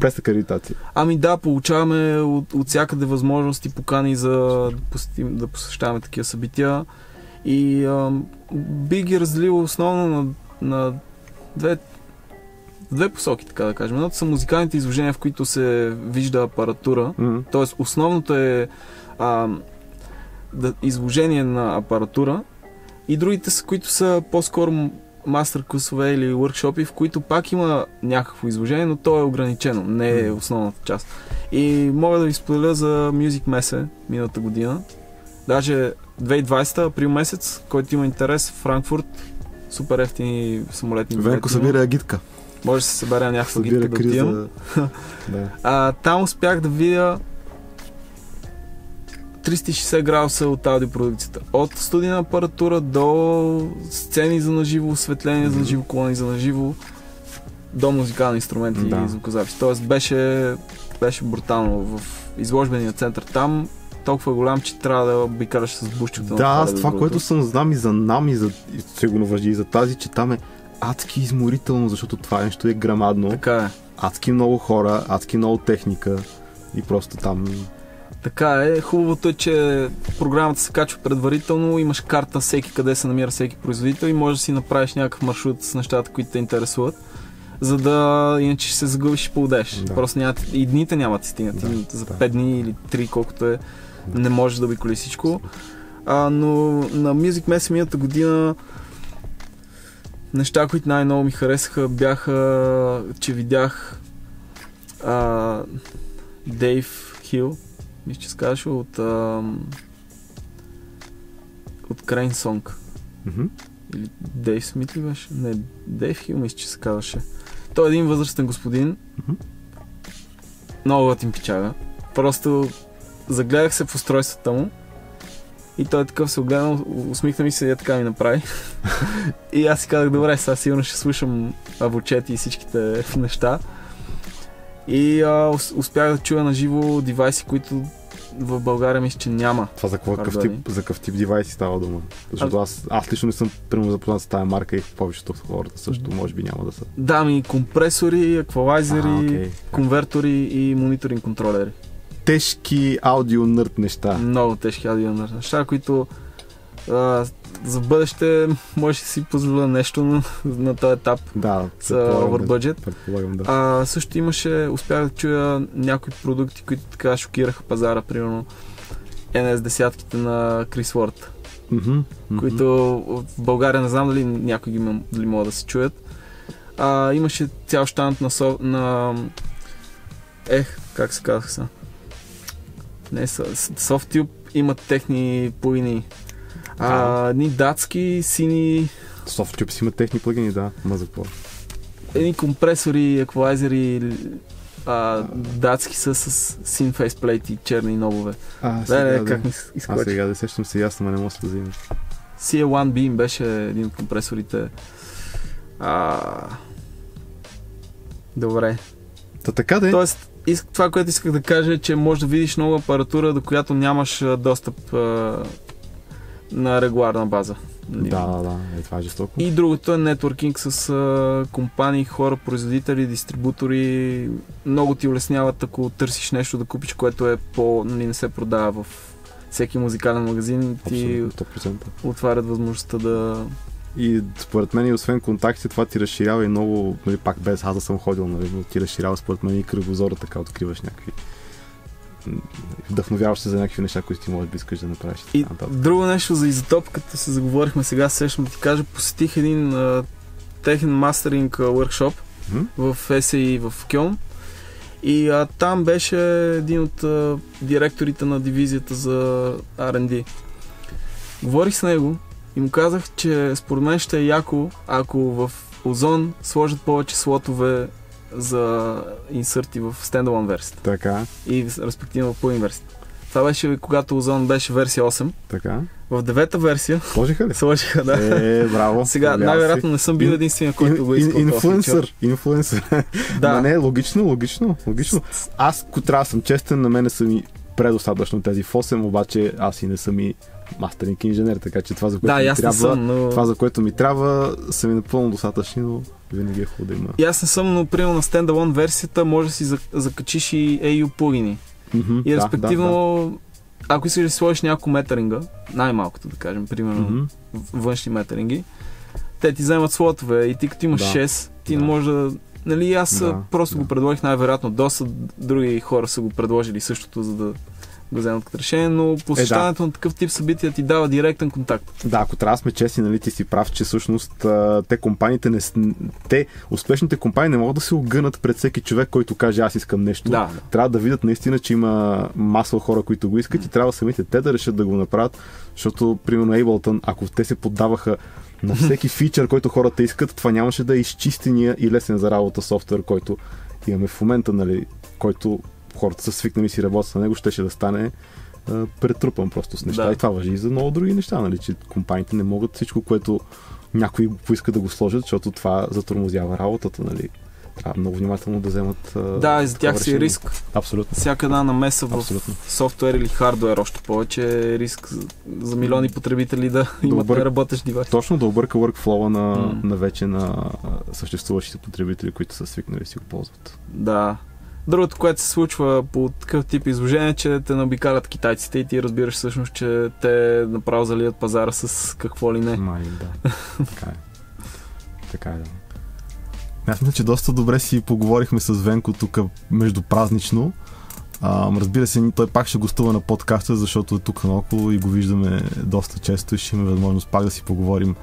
Пресакредитация. Ами да, получаваме от всякъде възможности, покани да посещаваме такива събития. И би ги разделил основно на две посоки, така да кажем. Едното са музикалните изложения, в които се вижда апаратура, т.е. основното е изложение на апаратура, и другите са, които са по-скоро мастер-класове или workshop-и, в които пак има някакво изложение, но то е ограничено, не е основната част. И мога да ви споделя за Music Messe миналата година. Даже 2020, април месец, който има интерес, в Франкфурт, супер ефтини самолетни билети. Венко събира гидка. Може да се събере някаква гидка да отивам. Там успях да видя 360 градуса от аудиопродукцията. От студийна апаратура до сцени за наживо, осветление за наживо, колони за наживо, до музикални инструменти и звукозаписи. Тоест беше брутално в изложбения център там. Толкова голям, че трябва да обикараш с бушчето. Да, аз това, което съм знам и за NAM, и за сигурно важи и за тази, че там е адски изморително, защото това нещо е грамадно. Така е. Адски много хора, адски много техника и просто там... Така е. Хубавото е, че програмата се качва предварително, имаш карта всеки къде се намира всеки производител и можеш да си направиш някакъв маршрут с нещата, които те интересуват, за да, иначе ще се загубиш и поудеш. Да. Просто и дните няма да стигнат. Да, за 5 дни или 3, колкото е. Не можеш да обиколи всичко. Но на Music Messe миналата година неща, които най-много ми харесаха, бяха, че видях Dave Hill, мисля, че се казваше, от Crane Song. Mm-hmm. Или Dave Smith ли беше? Не, Dave Hill мисля, че се казваше. Той е един възрастен господин. Mm-hmm. Много готин пичага. Просто загледах се в устройствата му и той такъв се огледа, усмихна ми се и така ми направи. И аз си казах, добре, сега сигурно ще слушам Ableton и всичките неща. И успях да чуя на живо девайси, които в България мисля, че няма. Това за какъв тип девайси става дума? Защото аз лично не съм запознат с тази марка и повечето от хората също може би няма да са. Да, ми компресори, еквалайзери, okay, конвертори и мониторинг контролери. Тежки аудио нърд неща. Много тежки аудио нърд неща, които за бъдеще можеш да си позволя нещо на този етап с over budget. Да. Също имаше, успях да чуя някои продукти, които така шокираха пазара, примерно NS-10-ките на Chris Ward, mm-hmm, mm-hmm, които в България не знам дали някой ги могат да се чуят. Имаше цял щанд на как се казах са? Не, SoftTube имат техни плагини. Едни датски, сини... SoftTube си имат техни плагини, да. Едни компресори, еквалайзери, датски са с син фейсплейт и черни нобове. Как ми изкочи. Сега да сещам се ясно, не мога да взимам. C1 Beam беше един от компресорите. Добре. Така да е. Тоест, това, което исках да кажа е, че можеш да видиш много апаратура, до която нямаш достъп на регуларна база. Да, е, това е жестоко. И другото е нетворкинг с компании, хора, производители, дистрибутори. Много ти улесняват, ако търсиш нещо да купиш, което е не се продава в всеки музикален магазин. Ти отварят възможността да... И според мен, освен контакти, това ти разширява и много, пак без аз да съм ходил, но ти разширява според мен и кръгозора, така откриваш някакви. Вдъхновяваш се за някакви неща, които ти можеш би искаш да направиш. И друго нещо за iZotope, като се заговорихме сега, срещам да ти кажа, посетих един техен мастеринг workshop в SAI в Кьолн. И там беше един от директорите на дивизията за R&D. Говорих с него и му казах, че според мен ще е яко, ако в Ozone сложат повече слотове за инсърти в стендалон версията. Така. И респективно по инверсията. Това беше когато Ozone беше версия 8. Така. В 9-та версия. Сложиха ли? Сложиха, да. Браво. Сега най-вероятно не съм бил единствения, който го искал. Инфлуенсър. Да. Не, логично. Аз, ако трябва да съм честен, на мене са ми предостатъчно тези 8, обаче аз и не съм и мастеринг инженер, така че това, за което ми трябва, това, за което ми трябва, са ми напълно достатъчни, но винаги е хубаво да има. И аз не съм, но примерно на стендалон версията може да си закачиш и AU плагини. Mm-hmm, и респективно, ако искаш да сложиш няколко метеринга, най-малкото да кажем, примерно външни метеринги, те ти вземат слотове и ти като имаш 6, ти може да... Нали, аз просто го предложих, най-вероятно доста други хора са го предложили същото, за да го вземат като решение, но посещането на такъв тип събития ти дава директен контакт. Да, ако трябва да сме честни, нали, ти си прав, че всъщност успешните компании не могат да се огънат пред всеки човек, който каже аз искам нещо. Да. Трябва да видят наистина, че има маса хора, които го искат и трябва самите те да решат да го направят, защото примерно Ableton, ако те се поддаваха на всеки фичър, който хората искат, това нямаше да е изчистения и лесен за работа софтуер, който имаме в момента, нали, който хората са свикнали си работят на него, щеше да стане претрупан просто с неща. Да. И това важи и за много други неща, нали, че компаниите не могат всичко, което някой поиска да го сложат, защото това затормозява работата, нали. Трябва много внимателно да вземат. Да, за тях си е риск. Абсолютно. Всяка една намеса в софтуер или хардуер, още повече е риск за милиони потребители да имат работещ девайс. Точно, да обърка workflow-а на вече на съществуващите потребители, които са свикнали да си го ползват. Да. Другото, което се случва по такъв тип изложение, е, че те наобикалят китайците и ти разбираш всъщност, че те направо залият пазара с какво ли не. Така е. Аз мисля, че доста добре си поговорихме с Венко тук междупразнично. Разбира се, той пак ще гостува на подкаста, защото е тук наоколо и го виждаме доста често и ще имаме възможност пак да си поговорим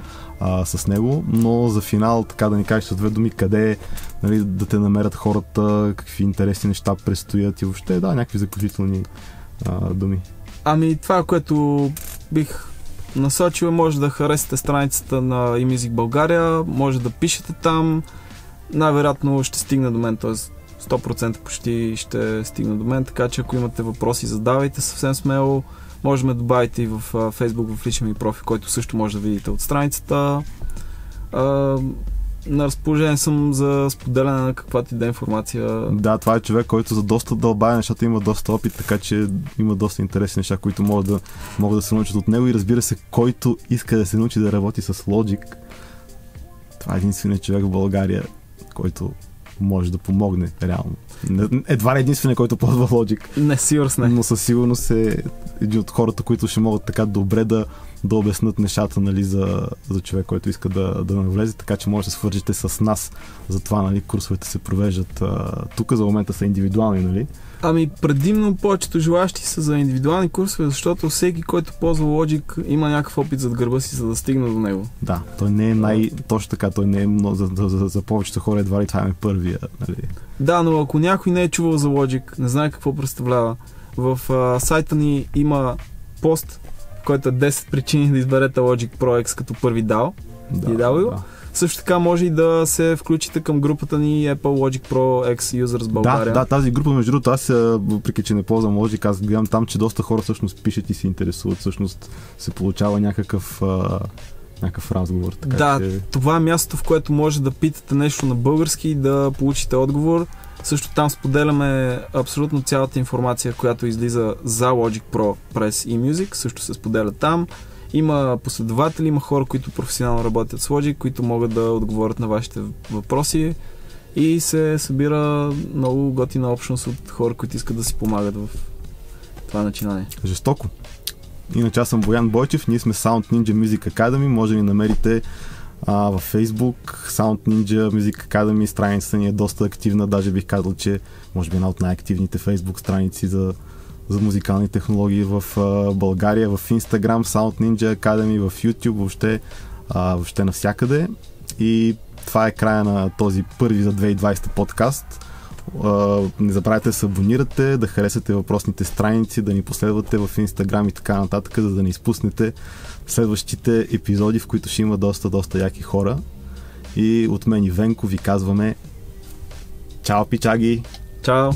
с него. Но за финал, така да ни кажеш от две думи, къде, нали, да те намерят хората, какви интересни неща предстоят и въобще, да, някакви заключителни думи. Ами това, което бих насочил, може да харесате страницата на eMusic България, може да пишете там, най-вероятно ще стигне до мен, т.е. 100% почти ще стигна до мен, така че ако имате въпроси, задавайте съвсем смело. Може да ме добавите и в Facebook, в личния ми профил, който също може да видите от страницата. На разположение съм за споделяне на каквато и да е информация. Да, това е човек, който за доста дълбая нещата има доста опит, така че има доста интересни неща, които могат да се научат от него. И разбира се, който иска да се научи да работи с Logic, това е единственият човек в България, който може да помогне, реално. Едва не единственият, който ползва Logic. Не, сигурно не. Но със сигурност е един от хората, които ще могат така добре да обяснат нещата, нали, за човек, който иска да навлезе, така че може да се свържете с нас. Затова, нали, курсовете се провеждат тук, за момента са индивидуални, нали? Ами предимно повечето желащи са за индивидуални курсове, защото всеки, който ползва Logic, има някакъв опит зад гърба си, за да стигне до него. Да, той не е точно така, той не е много, за повечето хора едва ли това е първия, нали? Да, но ако някой не е чувал за Logic, не знае какво представлява, в сайта ни има пост, който е 10 причини да изберете Logic Pro X като първи DAW. Да. Също така може и да се включите към групата ни Apple Logic Pro X Users Bulgaria. Да, тази група, между другото, аз, въпреки че не ползвам Logic, аз гледам там, че доста хора всъщност пишат и се интересуват, всъщност се получава някакъв разговор. Така да, че това е мястото, в което може да питате нещо на български и да получите отговор. Също там споделяме абсолютно цялата информация, която излиза за Logic Pro през eMusic, също се споделя там. Има последователи, има хора, които професионално работят с Logic, които могат да отговорят на вашите въпроси и се събира много готина общност от хора, които искат да си помагат в това начинание. Жестоко! Иначе аз съм Боян Бойчев, ние сме Sound Ninja Music Academy, може да ни намерите във Facebook, Sound Ninja Music Academy, страницата ни е доста активна, даже бих казал, че може би една от най-активните Facebook страници за музикални технологии в България, в Instagram, Sound Ninja Academy, в YouTube, въобще навсякъде. И това е края на този първи за 2020 подкаст. Не забравяйте да се абонирате, да харесате въпросните страници, да ни последвате в Instagram и така нататък, за да не изпуснете следващите епизоди, в които ще има доста яки хора. И от мен и Венко ви казваме чао, пичаги! Чао!